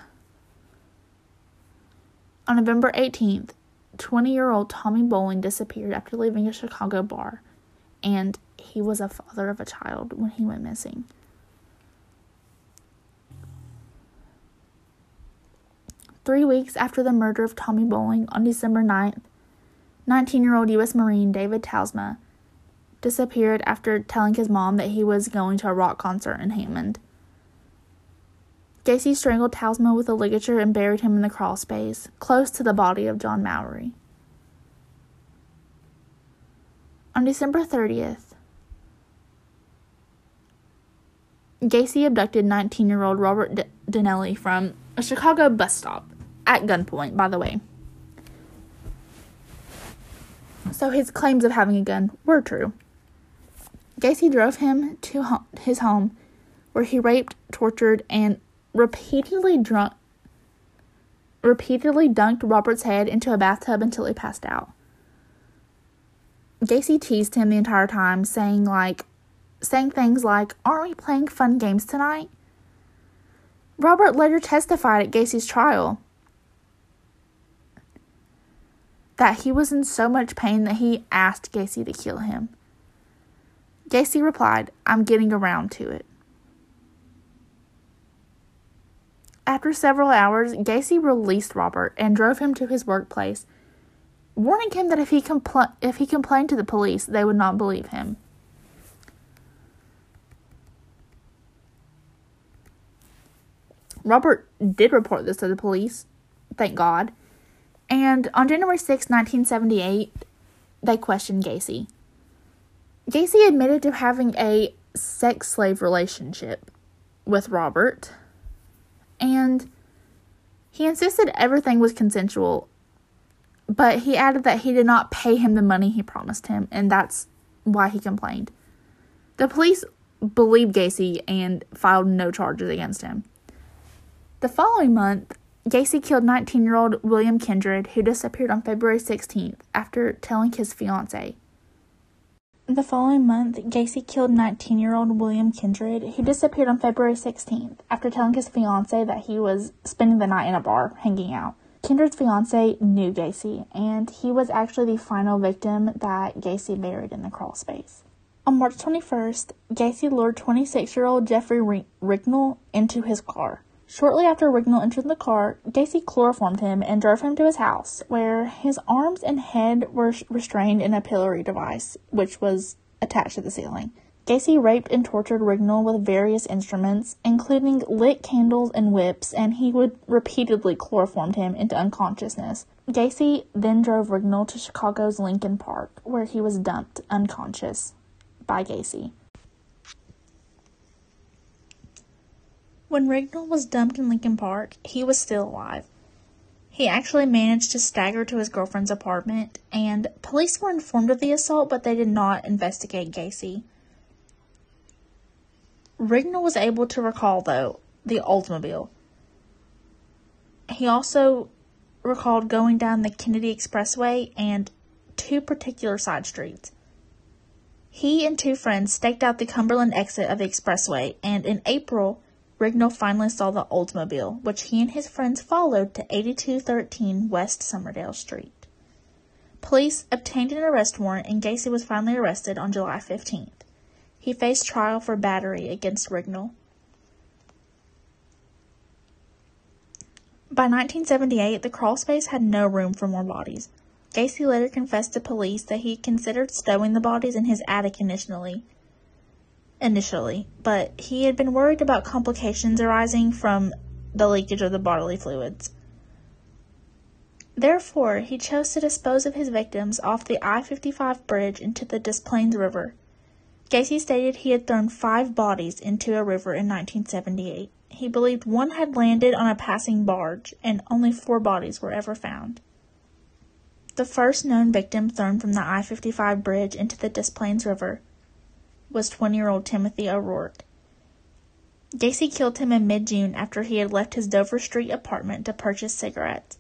On November eighteenth, twenty-year-old Tommy Bowling disappeared after leaving a Chicago bar, and he was a father of a child when he went missing. Three weeks after the murder of Tommy Bowling on December ninth, nineteen-year-old U S Marine David Talsma disappeared after telling his mom that he was going to a rock concert in Hammond. Gacy strangled Talsma with a ligature and buried him in the crawl space, close to the body of John Mowery. On December thirtieth, Gacy abducted nineteen-year-old Robert D- Donnelly from a Chicago bus stop. At gunpoint, by the way. So his claims of having a gun were true. Gacy drove him to ho- his home, where he raped, tortured, and repeatedly drunk, repeatedly dunked Robert's head into a bathtub until he passed out. Gacy teased him the entire time, saying like, saying things like, "Aren't we playing fun games tonight?" Robert later testified at Gacy's trial that he was in so much pain that he asked Gacy to kill him. Gacy replied, "I'm getting around to it." After several hours, Gacy released Robert and drove him to his workplace, warning him that if he compl- if he complained to the police, they would not believe him. Robert did report this to the police, thank God. And on January sixth, nineteen seventy-eight, they questioned Gacy. Gacy admitted to having a sex slave relationship with Robert, and he insisted everything was consensual, but he added that he did not pay him the money he promised him, and that's why he complained. The police believed Gacy and filed no charges against him. The following month, Gacy killed nineteen-year-old William Kindred, who disappeared on February sixteenth after telling his fiancée. The following month, Gacy killed nineteen-year-old William Kindred, who disappeared on February sixteenth after telling his fiancée that he was spending the night in a bar, hanging out. Kindred's fiancée knew Gacy, and he was actually the final victim that Gacy buried in the crawl space. On March twenty-first, Gacy lured twenty-six-year-old Jeffrey Rignall into his car. Shortly after Rignall entered the car, Gacy chloroformed him and drove him to his house, where his arms and head were restrained in a pillory device, which was attached to the ceiling. Gacy raped and tortured Rignall with various instruments, including lit candles and whips, and he would repeatedly chloroform him into unconsciousness. Gacy then drove Rignall to Chicago's Lincoln Park, where he was dumped unconscious by Gacy. When Rignall was dumped in Lincoln Park, he was still alive. He actually managed to stagger to his girlfriend's apartment, and police were informed of the assault, but they did not investigate Gacy. Rignall was able to recall, though, the Oldsmobile. He also recalled going down the Kennedy Expressway and two particular side streets. He and two friends staked out the Cumberland exit of the expressway, and in April, Rignall finally saw the Oldsmobile, which he and his friends followed to eighty-two thirteen West Somerdale Street. Police obtained an arrest warrant, and Gacy was finally arrested on July fifteenth. He faced trial for battery against Rignall. By nineteen seventy-eight, the crawlspace had no room for more bodies. Gacy later confessed to police that he considered stowing the bodies in his attic initially, initially, but he had been worried about complications arising from the leakage of the bodily fluids. Therefore, he chose to dispose of his victims off the I fifty-five bridge into the Des Plaines River. Gacy stated he had thrown five bodies into a river in nineteen seventy-eight. He believed one had landed on a passing barge, and only four bodies were ever found. The first known victim thrown from the I fifty-five bridge into the Des Plaines River was twenty-year-old Timothy O'Rourke. Gacy killed him in mid-June after he had left his Dover Street apartment to purchase cigarettes.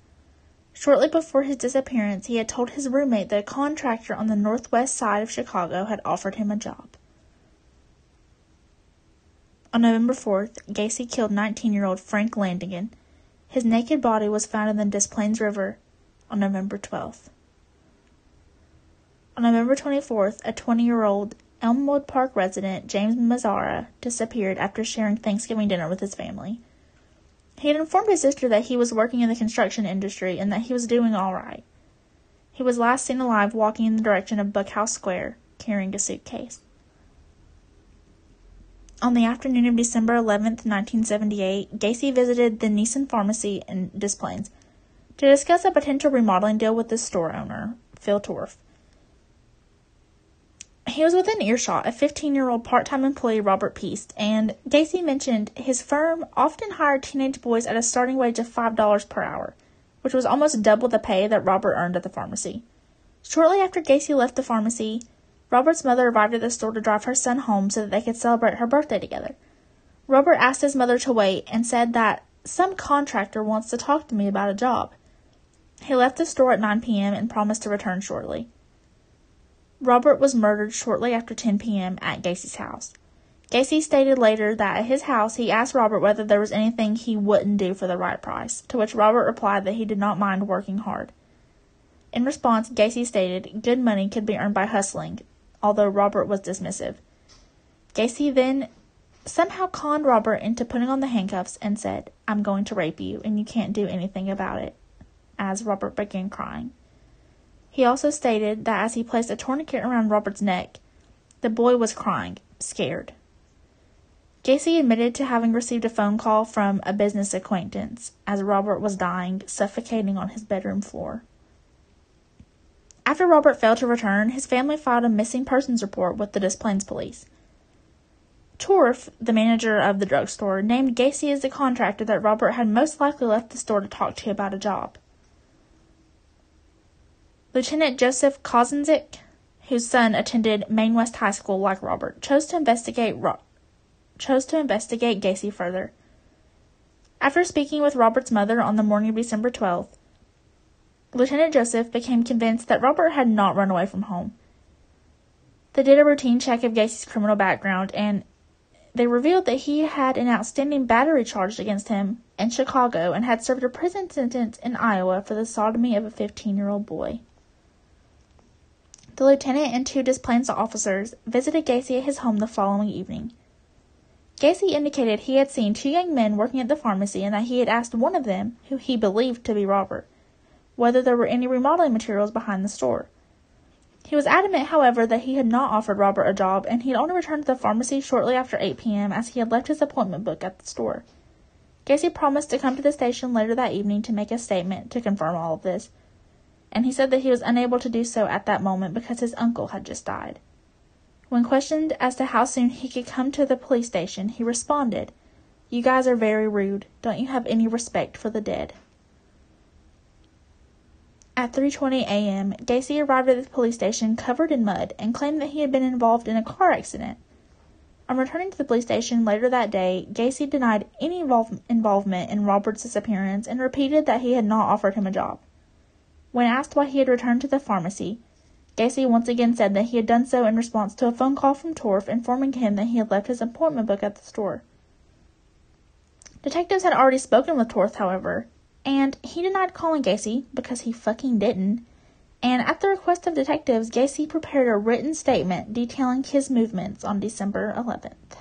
Shortly before his disappearance, he had told his roommate that a contractor on the northwest side of Chicago had offered him a job. On November fourth, Gacy killed nineteen-year-old Frank Landigan. His naked body was found in the Des Plaines River on November twelfth. On November twenty-fourth, a twenty-year-old Elmwood Park resident, James Mazzara, disappeared after sharing Thanksgiving dinner with his family. He had informed his sister that he was working in the construction industry and that he was doing all right. He was last seen alive walking in the direction of Buckhouse Square, carrying a suitcase. On the afternoon of December eleventh, nineteen seventy-eight, Gacy visited the Nisson Pharmacy in Des Plaines to discuss a potential remodeling deal with the store owner, Phil Torf. He was within earshot of fifteen-year-old part-time employee Robert Peast, and Gacy mentioned his firm often hired teenage boys at a starting wage of five dollars per hour, which was almost double the pay that Robert earned at the pharmacy. Shortly after Gacy left the pharmacy, Robert's mother arrived at the store to drive her son home so that they could celebrate her birthday together. Robert asked his mother to wait and said that some contractor wants to talk to me about a job. He left the store at nine p.m. and promised to return shortly. Robert was murdered shortly after ten p.m. at Gacy's house. Gacy stated later that at his house he asked Robert whether there was anything he wouldn't do for the right price, to which Robert replied that he did not mind working hard. In response, Gacy stated good money could be earned by hustling, although Robert was dismissive. Gacy then somehow conned Robert into putting on the handcuffs and said, "I'm going to rape you, and you can't do anything about it," as Robert began crying. He also stated that as he placed a tourniquet around Robert's neck, the boy was crying, scared. Gacy admitted to having received a phone call from a business acquaintance as Robert was dying, suffocating on his bedroom floor. After Robert failed to return, his family filed a missing persons report with the Des Plaines police. Torf, the manager of the drugstore, named Gacy as the contractor that Robert had most likely left the store to talk to about a job. Lieutenant Joseph Kozinczyk, whose son attended Maine West High School like Robert, chose to investigate Ro- chose to investigate Gacy further. After speaking with Robert's mother on the morning of December twelfth, Lieutenant Joseph became convinced that Robert had not run away from home. They did a routine check of Gacy's criminal background, and they revealed that he had an outstanding battery charge against him in Chicago and had served a prison sentence in Iowa for the sodomy of a fifteen-year-old boy. The lieutenant and two Des Plaines officers visited Gacy at his home the following evening. Gacy indicated he had seen two young men working at the pharmacy and that he had asked one of them, who he believed to be Robert, whether there were any remodeling materials behind the store. He was adamant, however, that he had not offered Robert a job, and he had only returned to the pharmacy shortly after eight p.m. as he had left his appointment book at the store. Gacy promised to come to the station later that evening to make a statement to confirm all of this, and he said that he was unable to do so at that moment because his uncle had just died. When questioned as to how soon he could come to the police station, he responded, You guys are very rude. Don't you have any respect for the dead? At three twenty a m, Gacy arrived at the police station covered in mud and claimed that he had been involved in a car accident. On returning to the police station later that day, Gacy denied any involve- involvement in Robert's disappearance and repeated that he had not offered him a job. When asked why he had returned to the pharmacy, Gacy once again said that he had done so in response to a phone call from Torf informing him that he had left his appointment book at the store. Detectives had already spoken with Torf, however, and he denied calling Gacy, because he fucking didn't, and at the request of detectives, Gacy prepared a written statement detailing his movements on December eleventh.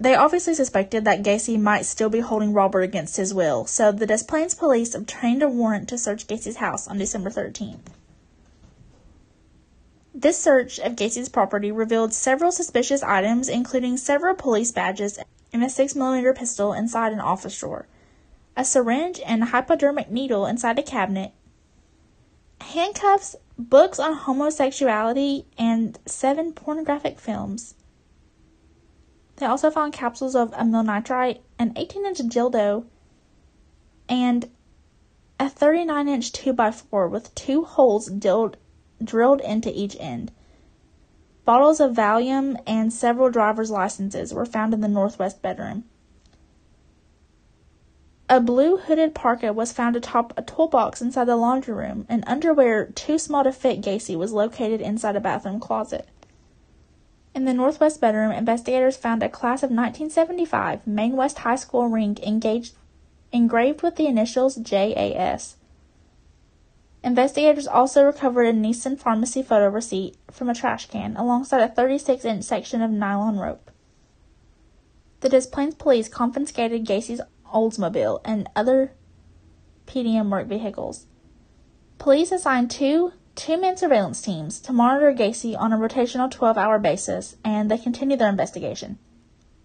They obviously suspected that Gacy might still be holding Robert against his will, so the Des Plaines police obtained a warrant to search Gacy's house on December thirteenth. This search of Gacy's property revealed several suspicious items, including several police badges and a six millimeter pistol inside an office drawer, a syringe and a hypodermic needle inside a cabinet, handcuffs, books on homosexuality, and seven pornographic films. They also found capsules of amyl nitrite, an eighteen inch dildo, and a thirty-nine inch two by four with two holes dilled, drilled into each end. Bottles of Valium and several driver's licenses were found in the northwest bedroom. A blue hooded parka was found atop a toolbox inside the laundry room, and underwear too small to fit Gacy was located inside a bathroom closet. In the northwest bedroom, investigators found a class of nineteen seventy-five Main West High School ring engaged, engraved with the initials J A S. Investigators also recovered a Nisson Pharmacy photo receipt from a trash can, alongside a thirty-six inch section of nylon rope. The Des Plaines police confiscated Gacy's Oldsmobile and other P D M work vehicles. Police assigned two two-man surveillance teams to monitor Gacy on a rotational twelve-hour basis, and they continued their investigation.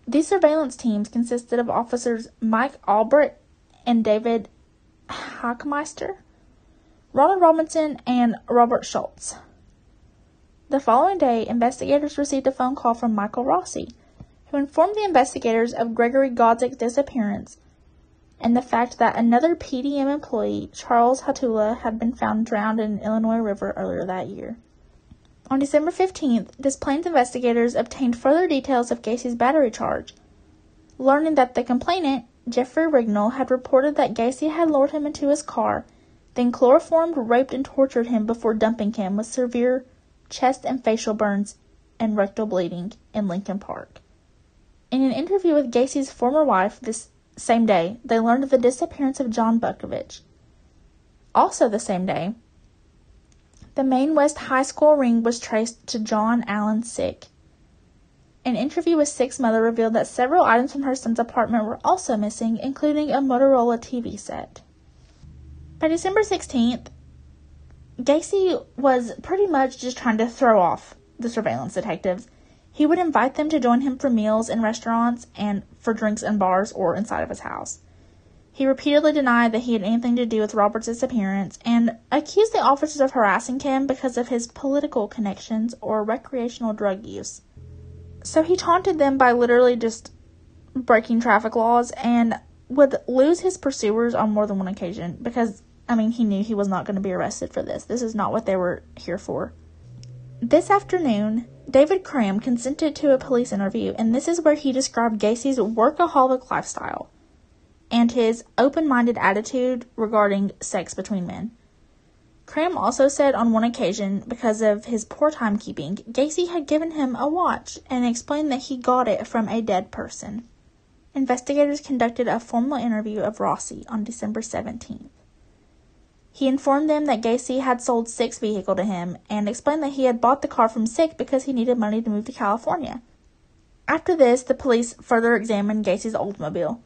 These surveillance teams consisted of officers Mike Albrecht and David Hockmeister, Ronald Robinson, and Robert Schultz. The following day, investigators received a phone call from Michael Rossi, who informed the investigators of Gregory Godzik's disappearance and the fact that another P D M employee, Charles Hatula, had been found drowned in an Illinois river earlier that year. On December fifteenth, Des Plaines investigators obtained further details of Gacy's battery charge, learning that the complainant, Jeffrey Rignall, had reported that Gacy had lured him into his car, then chloroformed, raped, and tortured him before dumping him with severe chest and facial burns and rectal bleeding in Lincoln Park. In an interview with Gacy's former wife this same day, they learned of the disappearance of John Butkovich. Also the same day, the Main West High School ring was traced to John Allen Szyc. An interview with Szyc's mother revealed that several items from her son's apartment were also missing, including a Motorola T V set. By December sixteenth, Gacy was pretty much just trying to throw off the surveillance detectives. He would invite them to join him for meals in restaurants and for drinks in bars or inside of his house. He repeatedly denied that he had anything to do with Robert's disappearance and accused the officers of harassing him because of his political connections or recreational drug use. So he taunted them by literally just breaking traffic laws and would lose his pursuers on more than one occasion because, I mean, he knew he was not going to be arrested for this. This is not what they were here for. This afternoon, David Cram consented to a police interview, and this is where he described Gacy's workaholic lifestyle and his open-minded attitude regarding sex between men. Cram also said on one occasion, because of his poor timekeeping, Gacy had given him a watch and explained that he got it from a dead person. Investigators conducted a formal interview of Rossi on December seventeenth. He informed them that Gacy had sold Szyc's vehicle to him and explained that he had bought the car from Szyc because he needed money to move to California. After this, the police further examined Gacy's Oldsmobile.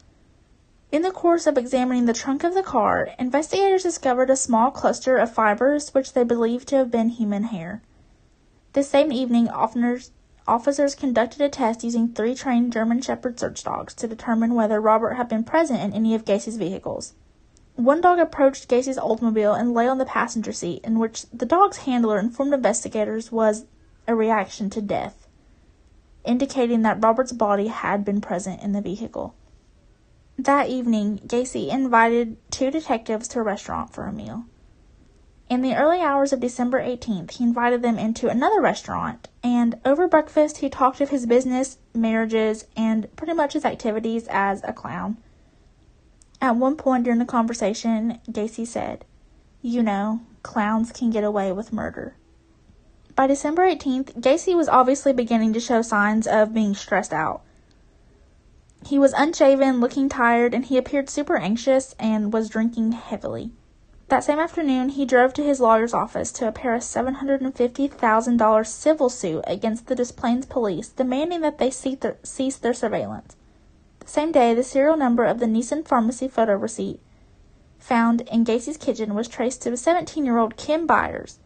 In the course of examining the trunk of the car, investigators discovered a small cluster of fibers which they believed to have been human hair. This same evening, officers conducted a test using three trained German Shepherd search dogs to determine whether Robert had been present in any of Gacy's vehicles. One dog approached Gacy's Oldsmobile and lay on the passenger seat, in which the dog's handler informed investigators was a reaction to death. indicating that Robert's body had been present in the vehicle. That evening, Gacy invited two detectives to a restaurant for a meal. In the early hours of December eighteenth, he invited them into another restaurant, and over breakfast he talked of his business, marriages, and pretty much his activities as a clown. At one point during the conversation, Gacy said, "You know, clowns can get away with murder." By December eighteenth, Gacy was obviously beginning to show signs of being stressed out. He was unshaven, looking tired, and he appeared super anxious and was drinking heavily. That same afternoon, he drove to his lawyer's office to prepare a seven hundred fifty thousand dollars civil suit against the Des Plaines police, demanding that they cease their surveillance. The same day, the serial number of the Nisson Pharmacy photo receipt found in Gacy's kitchen was traced to seventeen-year-old Kim Byers,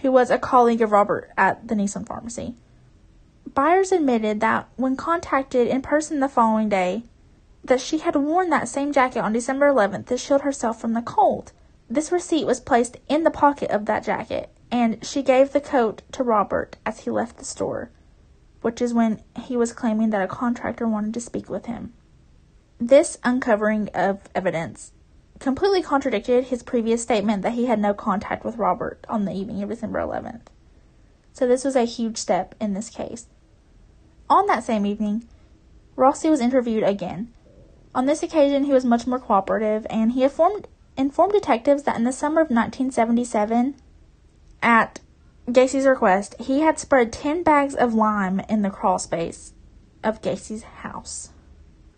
who was a colleague of Robert at the Nisson Pharmacy. Byers admitted that when contacted in person the following day, that she had worn that same jacket on December eleventh to shield herself from the cold. This receipt was placed in the pocket of that jacket, and she gave the coat to Robert as he left the store, which is when he was claiming that a contractor wanted to speak with him. This uncovering of evidence completely contradicted his previous statement that he had no contact with Robert on the evening of December eleventh. So this was a huge step in this case. On that same evening, Rossi was interviewed again. On this occasion, he was much more cooperative, and he informed, informed detectives that in the summer of nineteen seventy-seven, at Gacy's request, he had spread ten bags of lime in the crawl space of Gacy's house.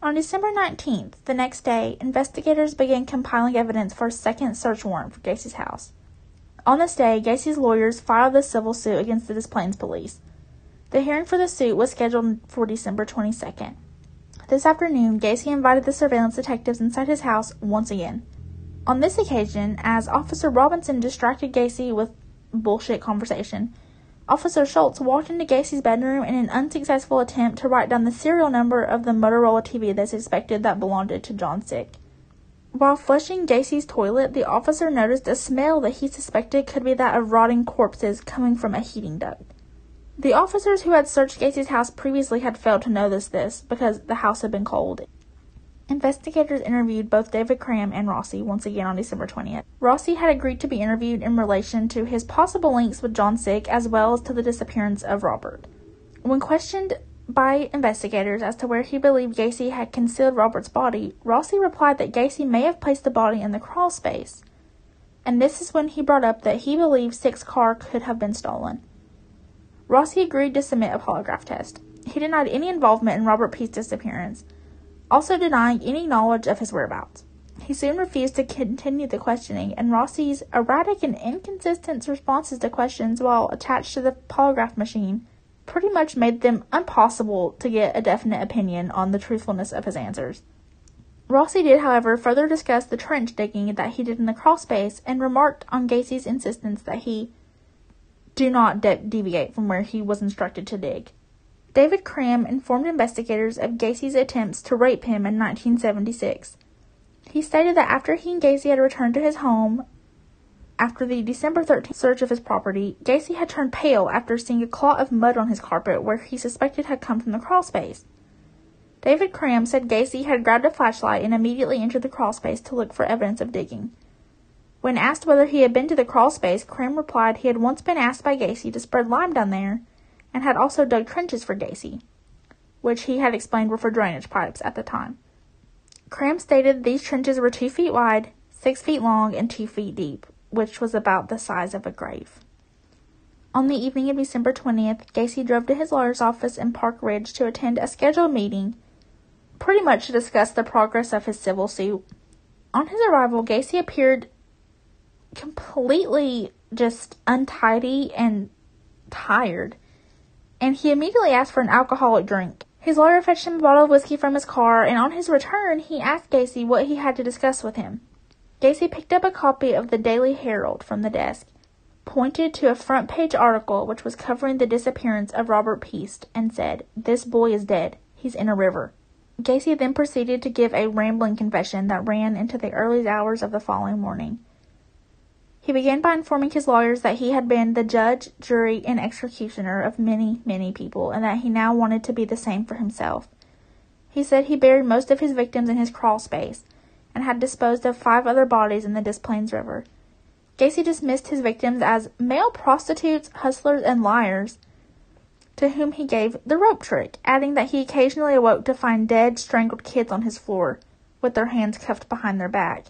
On December nineteenth, the next day, investigators began compiling evidence for a second search warrant for Gacy's house. On this day, Gacy's lawyers filed the civil suit against the Des Plaines police. The hearing for the suit was scheduled for December twenty-second. This afternoon, Gacy invited the surveillance detectives inside his house once again. On this occasion, as Officer Robinson distracted Gacy with bullshit conversation, Officer Schultz walked into Gacy's bedroom in an unsuccessful attempt to write down the serial number of the Motorola T V they suspected that belonged to John Szyc. While flushing Gacy's toilet, the officer noticed a smell that he suspected could be that of rotting corpses coming from a heating duct. The officers who had searched Gacy's house previously had failed to notice this because the house had been cold. Investigators interviewed both David Cram and Rossi once again on December twentieth. Rossi had agreed to be interviewed in relation to his possible links with John Szyc as well as to the disappearance of Robert. When questioned by investigators as to where he believed Gacy had concealed Robert's body, Rossi replied that Gacy may have placed the body in the crawl space, and this is when he brought up that he believed Szyc's car could have been stolen. Rossi agreed to submit a polygraph test. He denied any involvement in Robert P.'s disappearance, also denying any knowledge of his whereabouts. He soon refused to continue the questioning, and Rossi's erratic and inconsistent responses to questions while attached to the polygraph machine pretty much made them impossible to get a definite opinion on the truthfulness of his answers. Rossi did, however, further discuss the trench digging that he did in the crawl space and remarked on Gacy's insistence that he do not de- deviate from where he was instructed to dig. David Cram informed investigators of Gacy's attempts to rape him in nineteen seventy-six. He stated that after he and Gacy had returned to his home, after the December thirteenth search of his property, Gacy had turned pale after seeing a clot of mud on his carpet where he suspected had come from the crawlspace. David Cram said Gacy had grabbed a flashlight and immediately entered the crawlspace to look for evidence of digging. When asked whether he had been to the crawlspace, Cram replied he had once been asked by Gacy to spread lime down there, and had also dug trenches for Gacy, which he had explained were for drainage pipes at the time. Cram stated these trenches were two feet wide, six feet long, and two feet deep, which was about the size of a grave. On the evening of December twentieth, Gacy drove to his lawyer's office in Park Ridge to attend a scheduled meeting, pretty much to discuss the progress of his civil suit. On his arrival, Gacy appeared completely just untidy and tired, and he immediately asked for an alcoholic drink. His lawyer fetched him a bottle of whiskey from his car, and on his return, he asked Gacy what he had to discuss with him. Gacy picked up a copy of the Daily Herald from the desk, pointed to a front-page article which was covering the disappearance of Robert Peast, and said, "This boy is dead. He's in a river." Gacy then proceeded to give a rambling confession that ran into the early hours of the following morning. He began by informing his lawyers that he had been the judge, jury, and executioner of many, many people, and that he now wanted to be the same for himself. He said he buried most of his victims in his crawl space, and had disposed of five other bodies in the Des Plaines River. Gacy dismissed his victims as male prostitutes, hustlers, and liars, to whom he gave the rope trick, adding that he occasionally awoke to find dead, strangled kids on his floor, with their hands cuffed behind their back.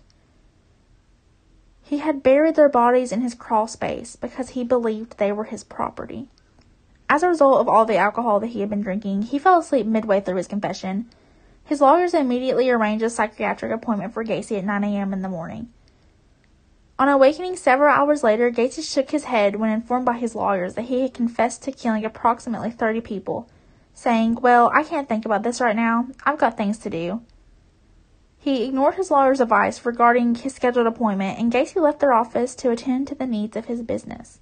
He had buried their bodies in his crawl space because he believed they were his property. As a result of all the alcohol that he had been drinking, he fell asleep midway through his confession. His lawyers immediately arranged a psychiatric appointment for Gacy at nine a.m. in the morning. On awakening several hours later, Gacy shook his head when informed by his lawyers that he had confessed to killing approximately thirty people, saying, "Well, I can't think about this right now. I've got things to do." He ignored his lawyer's advice regarding his scheduled appointment, and Gacy left their office to attend to the needs of his business.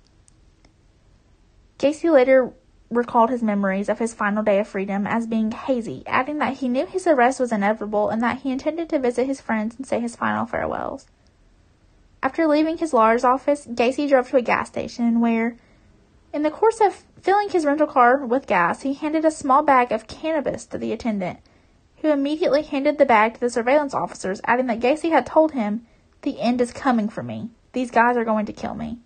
Gacy later recalled his memories of his final day of freedom as being hazy, adding that he knew his arrest was inevitable and that he intended to visit his friends and say his final farewells. After leaving his lawyer's office, Gacy drove to a gas station where, in the course of filling his rental car with gas, he handed a small bag of cannabis to the attendant, who immediately handed the bag to the surveillance officers, adding that Gacy had told him, "The end is coming for me. These guys are going to kill me."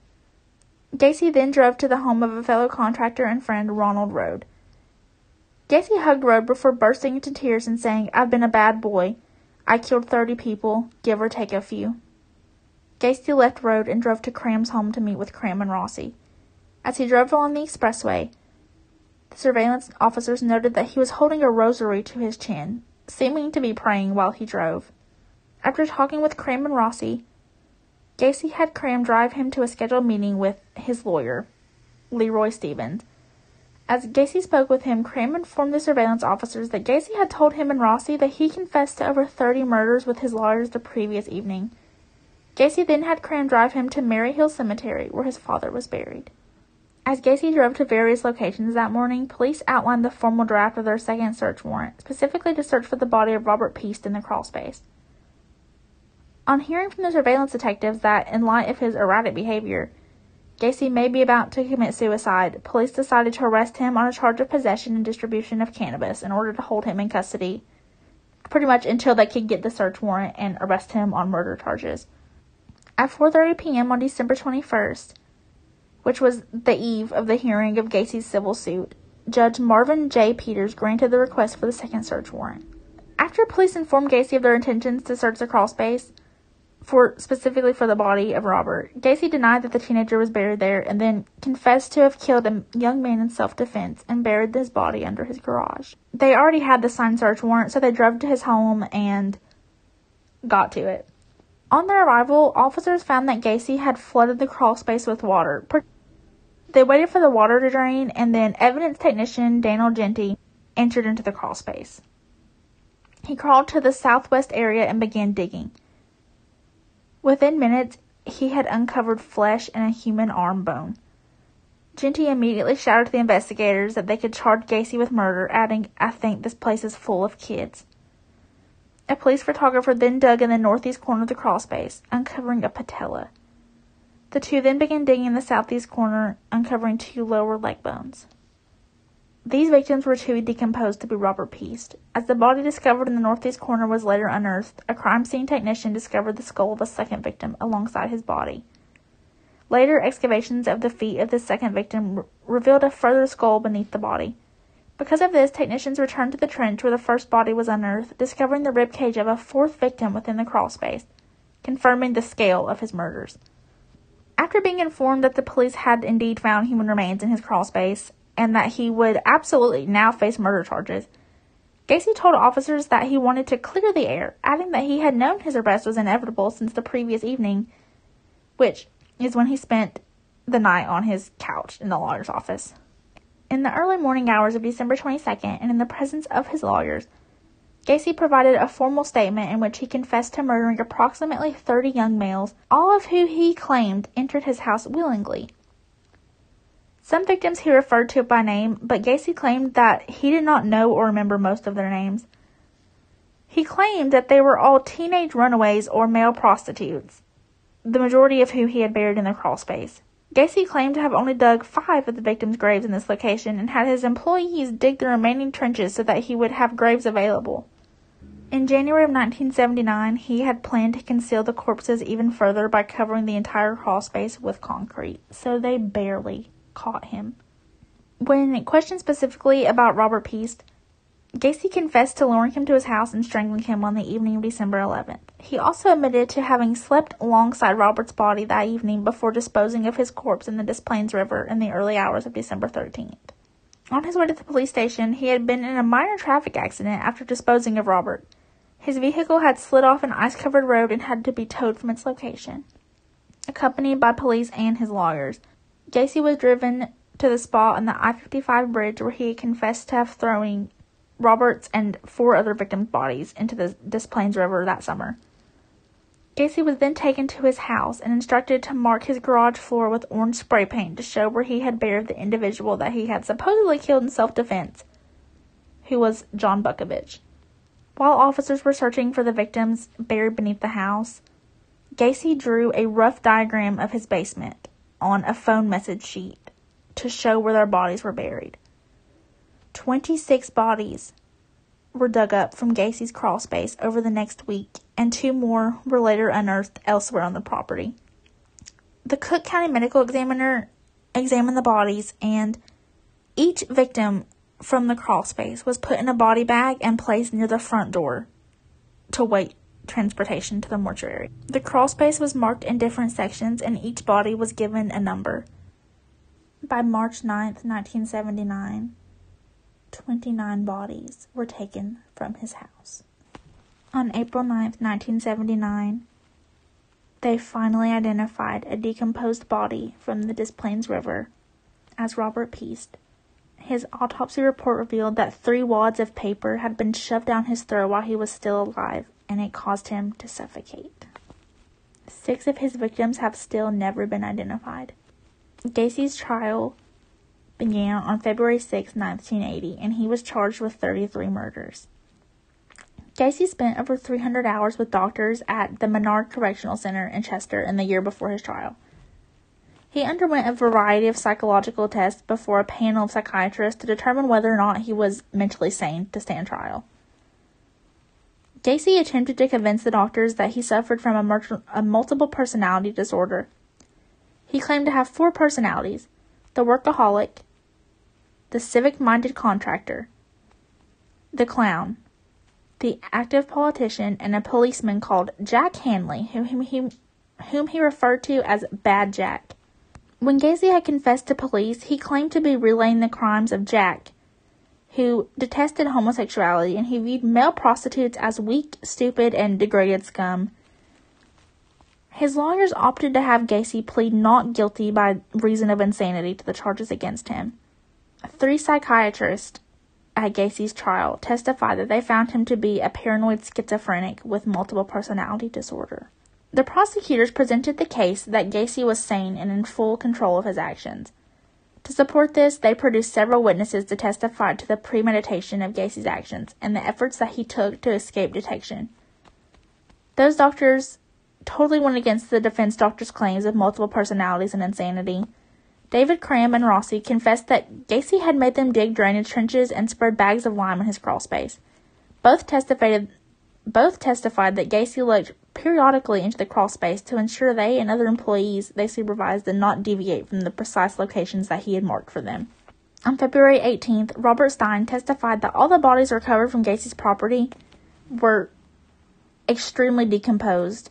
Gacy then drove to the home of a fellow contractor and friend, Ronald Road. Gacy hugged Road before bursting into tears and saying, "I've been a bad boy. I killed thirty people, give or take a few." Gacy left Road and drove to Cram's home to meet with Cram and Rossi. As he drove along the expressway, the surveillance officers noted that he was holding a rosary to his chin, seeming to be praying while he drove. After talking with Cram and Rossi, Gacy had Cram drive him to a scheduled meeting with his lawyer, Leroy Stevens. As Gacy spoke with him, Cram informed the surveillance officers that Gacy had told him and Rossi that he confessed to over thirty murders with his lawyers the previous evening. Gacy then had Cram drive him to Mary Hill Cemetery, where his father was buried. As Gacy drove to various locations that morning, police outlined the formal draft of their second search warrant, specifically to search for the body of Robert Peast in the crawlspace. On hearing from the surveillance detectives that, in light of his erratic behavior, Gacy may be about to commit suicide, police decided to arrest him on a charge of possession and distribution of cannabis in order to hold him in custody, pretty much until they could get the search warrant and arrest him on murder charges. At four thirty p.m. on December twenty-first, which was the eve of the hearing of Gacy's civil suit, Judge Marvin J. Peters granted the request for the second search warrant. After police informed Gacy of their intentions to search the crawlspace, for, specifically for the body of Robert, Gacy denied that the teenager was buried there and then confessed to have killed a young man in self-defense and buried his body under his garage. They already had the signed search warrant, so they drove to his home and got to it. On their arrival, officers found that Gacy had flooded the crawlspace with water. They waited for the water to drain, and then evidence technician Daniel Genty entered into the crawlspace. He crawled to the southwest area and began digging. Within minutes, he had uncovered flesh and a human arm bone. Genty immediately shouted to the investigators that they could charge Gacy with murder, adding, "I think this place is full of kids." A police photographer then dug in the northeast corner of the crawlspace, uncovering a patella. The two then began digging in the southeast corner, uncovering two lower leg bones. These victims were too decomposed to be Robert Peast. As the body discovered in the northeast corner was later unearthed, a crime scene technician discovered the skull of a second victim alongside his body. Later excavations of the feet of the second victim re- revealed a further skull beneath the body. Because of this, technicians returned to the trench where the first body was unearthed, discovering the rib cage of a fourth victim within the crawlspace, confirming the scale of his murders. After being informed that the police had indeed found human remains in his crawlspace and that he would absolutely now face murder charges, Gacy told officers that he wanted to clear the air, adding that he had known his arrest was inevitable since the previous evening, which is when he spent the night on his couch in the lawyer's office. In the early morning hours of December twenty-second, and in the presence of his lawyers, Gacy provided a formal statement in which he confessed to murdering approximately thirty young males, all of whom he claimed entered his house willingly. Some victims he referred to by name, but Gacy claimed that he did not know or remember most of their names. He claimed that they were all teenage runaways or male prostitutes, the majority of whom he had buried in the crawl space. Gacy claimed to have only dug five of the victims' graves in this location and had his employees dig the remaining trenches so that he would have graves available. In January of nineteen seventy-nine, he had planned to conceal the corpses even further by covering the entire crawl space with concrete, so they barely caught him. When questioned specifically about Robert Peast, Gacy confessed to luring him to his house and strangling him on the evening of December eleventh. He also admitted to having slept alongside Robert's body that evening before disposing of his corpse in the Des Plaines River in the early hours of December thirteenth. On his way to the police station, he had been in a minor traffic accident after disposing of Robert. His vehicle had slid off an ice-covered road and had to be towed from its location. Accompanied by police and his lawyers, Gacy was driven to the spot on the I fifty-five bridge where he confessed to have throwing Robert's and four other victims' bodies into the Des Plaines River that summer. Gacy was then taken to his house and instructed to mark his garage floor with orange spray paint to show where he had buried the individual that he had supposedly killed in self-defense, who was John Butkovich. While officers were searching for the victims buried beneath the house, Gacy drew a rough diagram of his basement on a phone message sheet to show where their bodies were buried. twenty-six bodies were dug up from Gacy's crawl space over the next week, and two more were later unearthed elsewhere on the property. The Cook County Medical Examiner examined the bodies, and each victim from the crawl space was put in a body bag and placed near the front door to wait transportation to the mortuary. The crawl space was marked in different sections, and each body was given a number. By March ninth, nineteen seventy-nine, twenty-nine bodies were taken from his house. On April ninth, nineteen seventy-nine, they finally identified a decomposed body from the Des Plaines River as Robert Peast. His autopsy report revealed that three wads of paper had been shoved down his throat while he was still alive, and it caused him to suffocate. Six of his victims have still never been identified. Gacy's trial began on February sixth, nineteen eighty, and he was charged with thirty-three murders. Gacy spent over three hundred hours with doctors at the Menard Correctional Center in Chester in the year before his trial. He underwent a variety of psychological tests before a panel of psychiatrists to determine whether or not he was mentally sane to stand trial. Gacy attempted to convince the doctors that he suffered from a, mur- a multiple personality disorder. He claimed to have four personalities: the workaholic, the civic-minded contractor, the clown, the active politician, and a policeman called Jack Hanley, whom he, whom he referred to as Bad Jack. When Gacy had confessed to police, he claimed to be relaying the crimes of Jack, who detested homosexuality, and he viewed male prostitutes as weak, stupid, and degraded scum. His lawyers opted to have Gacy plead not guilty by reason of insanity to the charges against him. Three psychiatrists at Gacy's trial testified that they found him to be a paranoid schizophrenic with multiple personality disorder. The prosecutors presented the case that Gacy was sane and in full control of his actions. To support this, they produced several witnesses to testify to the premeditation of Gacy's actions and the efforts that he took to escape detection. Those doctors totally went against the defense doctor's claims of multiple personalities and insanity. David Cram and Rossi confessed that Gacy had made them dig drainage trenches and spread bags of lime in his crawl space. Both testified, both testified that Gacy looked periodically into the crawl space to ensure they and other employees they supervised did not deviate from the precise locations that he had marked for them. On February eighteenth, Robert Stein testified that all the bodies recovered from Gacy's property were extremely decomposed,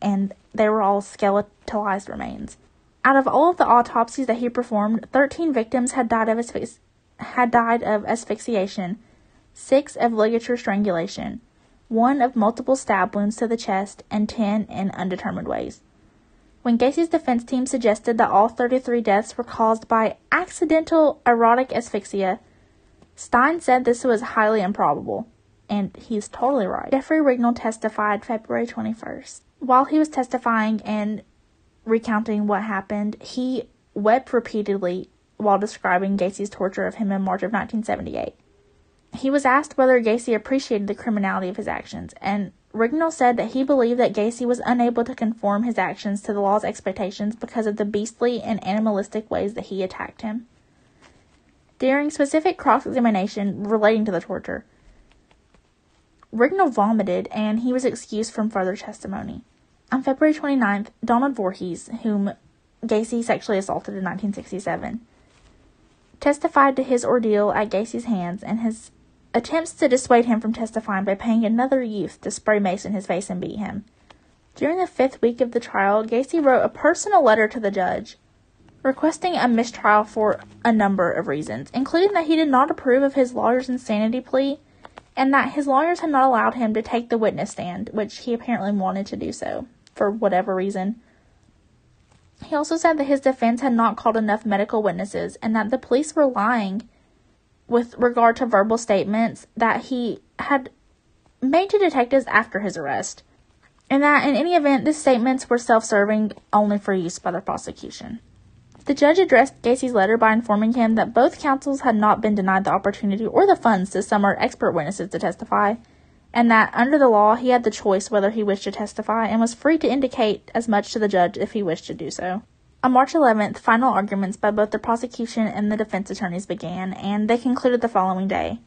and they were all skeletalized remains. Out of all of the autopsies that he performed, thirteen victims had died of asphyx- had died of asphyxiation, six of ligature strangulation, one of multiple stab wounds to the chest, and ten in undetermined ways. When Gacy's defense team suggested that all thirty-three deaths were caused by accidental erotic asphyxia, Stein said this was highly improbable, and he's totally right. Jeffrey Rignall testified February twenty-first. While he was testifying and recounting what happened, he wept repeatedly while describing Gacy's torture of him in March of nineteen seventy-eight. He was asked whether Gacy appreciated the criminality of his actions, and Rignall said that he believed that Gacy was unable to conform his actions to the law's expectations because of the beastly and animalistic ways that he attacked him. During specific cross-examination relating to the torture, Rignall vomited and he was excused from further testimony. On February twenty-ninth, Donald Voorhees, whom Gacy sexually assaulted in nineteen sixty-seven, testified to his ordeal at Gacy's hands and his attempts to dissuade him from testifying by paying another youth to spray mace in his face and beat him. During the fifth week of the trial, Gacy wrote a personal letter to the judge, requesting a mistrial for a number of reasons, including that he did not approve of his lawyer's insanity plea, and that his lawyers had not allowed him to take the witness stand, which he apparently wanted to do so, for whatever reason. He also said that his defense had not called enough medical witnesses, and that the police were lying with regard to verbal statements that he had made to detectives after his arrest, and that in any event, the statements were self-serving only for use by the prosecution. The judge addressed Gacy's letter by informing him that both counsels had not been denied the opportunity or the funds to summon expert witnesses to testify, and that under the law, he had the choice whether he wished to testify and was free to indicate as much to the judge if he wished to do so. On March eleventh, final arguments by both the prosecution and the defense attorneys began, and they concluded the following day.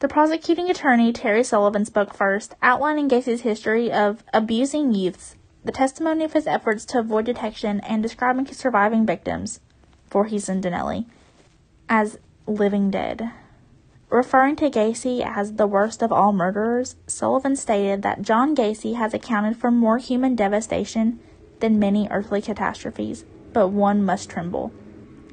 The prosecuting attorney, Terry Sullivan, spoke first, outlining Gacy's history of abusing youths, the testimony of his efforts to avoid detection, and describing his surviving victims, Voorhees and Donnelly, as living dead. Referring to Gacy as the worst of all murderers, Sullivan stated that John Gacy has accounted for more human devastation than many earthly catastrophes, but one must tremble.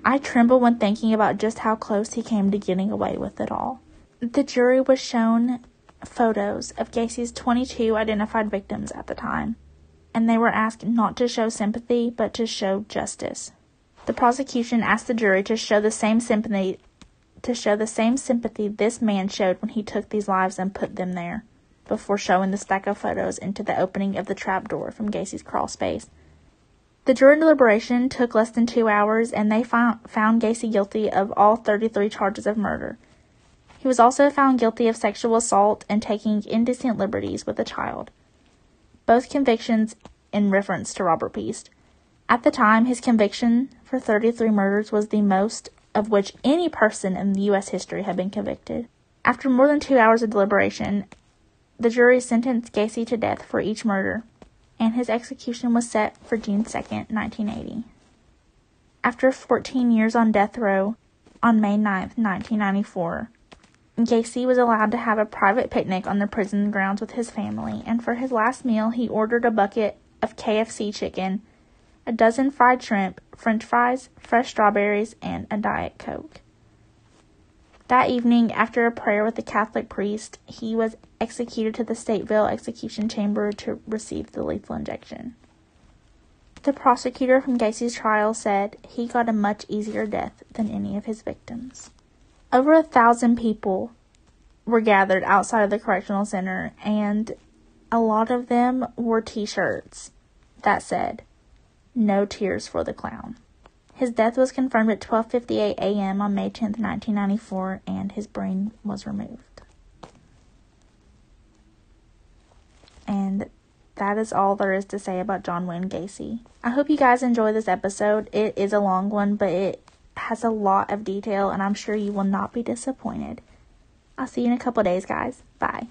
I tremble when thinking about just how close he came to getting away with it all. The jury was shown photos of Gacy's twenty-two identified victims at the time, and they were asked not to show sympathy, but to show justice. The prosecution asked the jury to show the same sympathy, to show the same sympathy this man showed when he took these lives and put them there, before showing the stack of photos into the opening of the trapdoor from Gacy's crawl space. The jury deliberation took less than two hours, and they found, found Gacy guilty of all thirty-three charges of murder. He was also found guilty of sexual assault and taking indecent liberties with a child, both convictions in reference to Robert Peast. At the time, his conviction for thirty-three murders was the most of which any person in U S history had been convicted. After more than two hours of deliberation, the jury sentenced Gacy to death for each murder, and his execution was set for June second, nineteen eighty. After fourteen years on death row, on May ninth, nineteen ninety-four, Gacy was allowed to have a private picnic on the prison grounds with his family, and for his last meal he ordered a bucket of K F C chicken, a dozen fried shrimp, French fries, fresh strawberries, and a Diet Coke. That evening, after a prayer with the Catholic priest, he was executed to the Stateville execution chamber to receive the lethal injection. The prosecutor from Gacy's trial said he got a much easier death than any of his victims. Over a thousand people were gathered outside of the correctional center, and a lot of them wore t-shirts that said, "No Tears for the Clown." His death was confirmed at twelve fifty-eight a.m. on May tenth, nineteen ninety-four, and his brain was removed. And that is all there is to say about John Wayne Gacy. I hope you guys enjoy this episode. It is a long one, but it has a lot of detail, and I'm sure you will not be disappointed. I'll see you in a couple days, guys. Bye.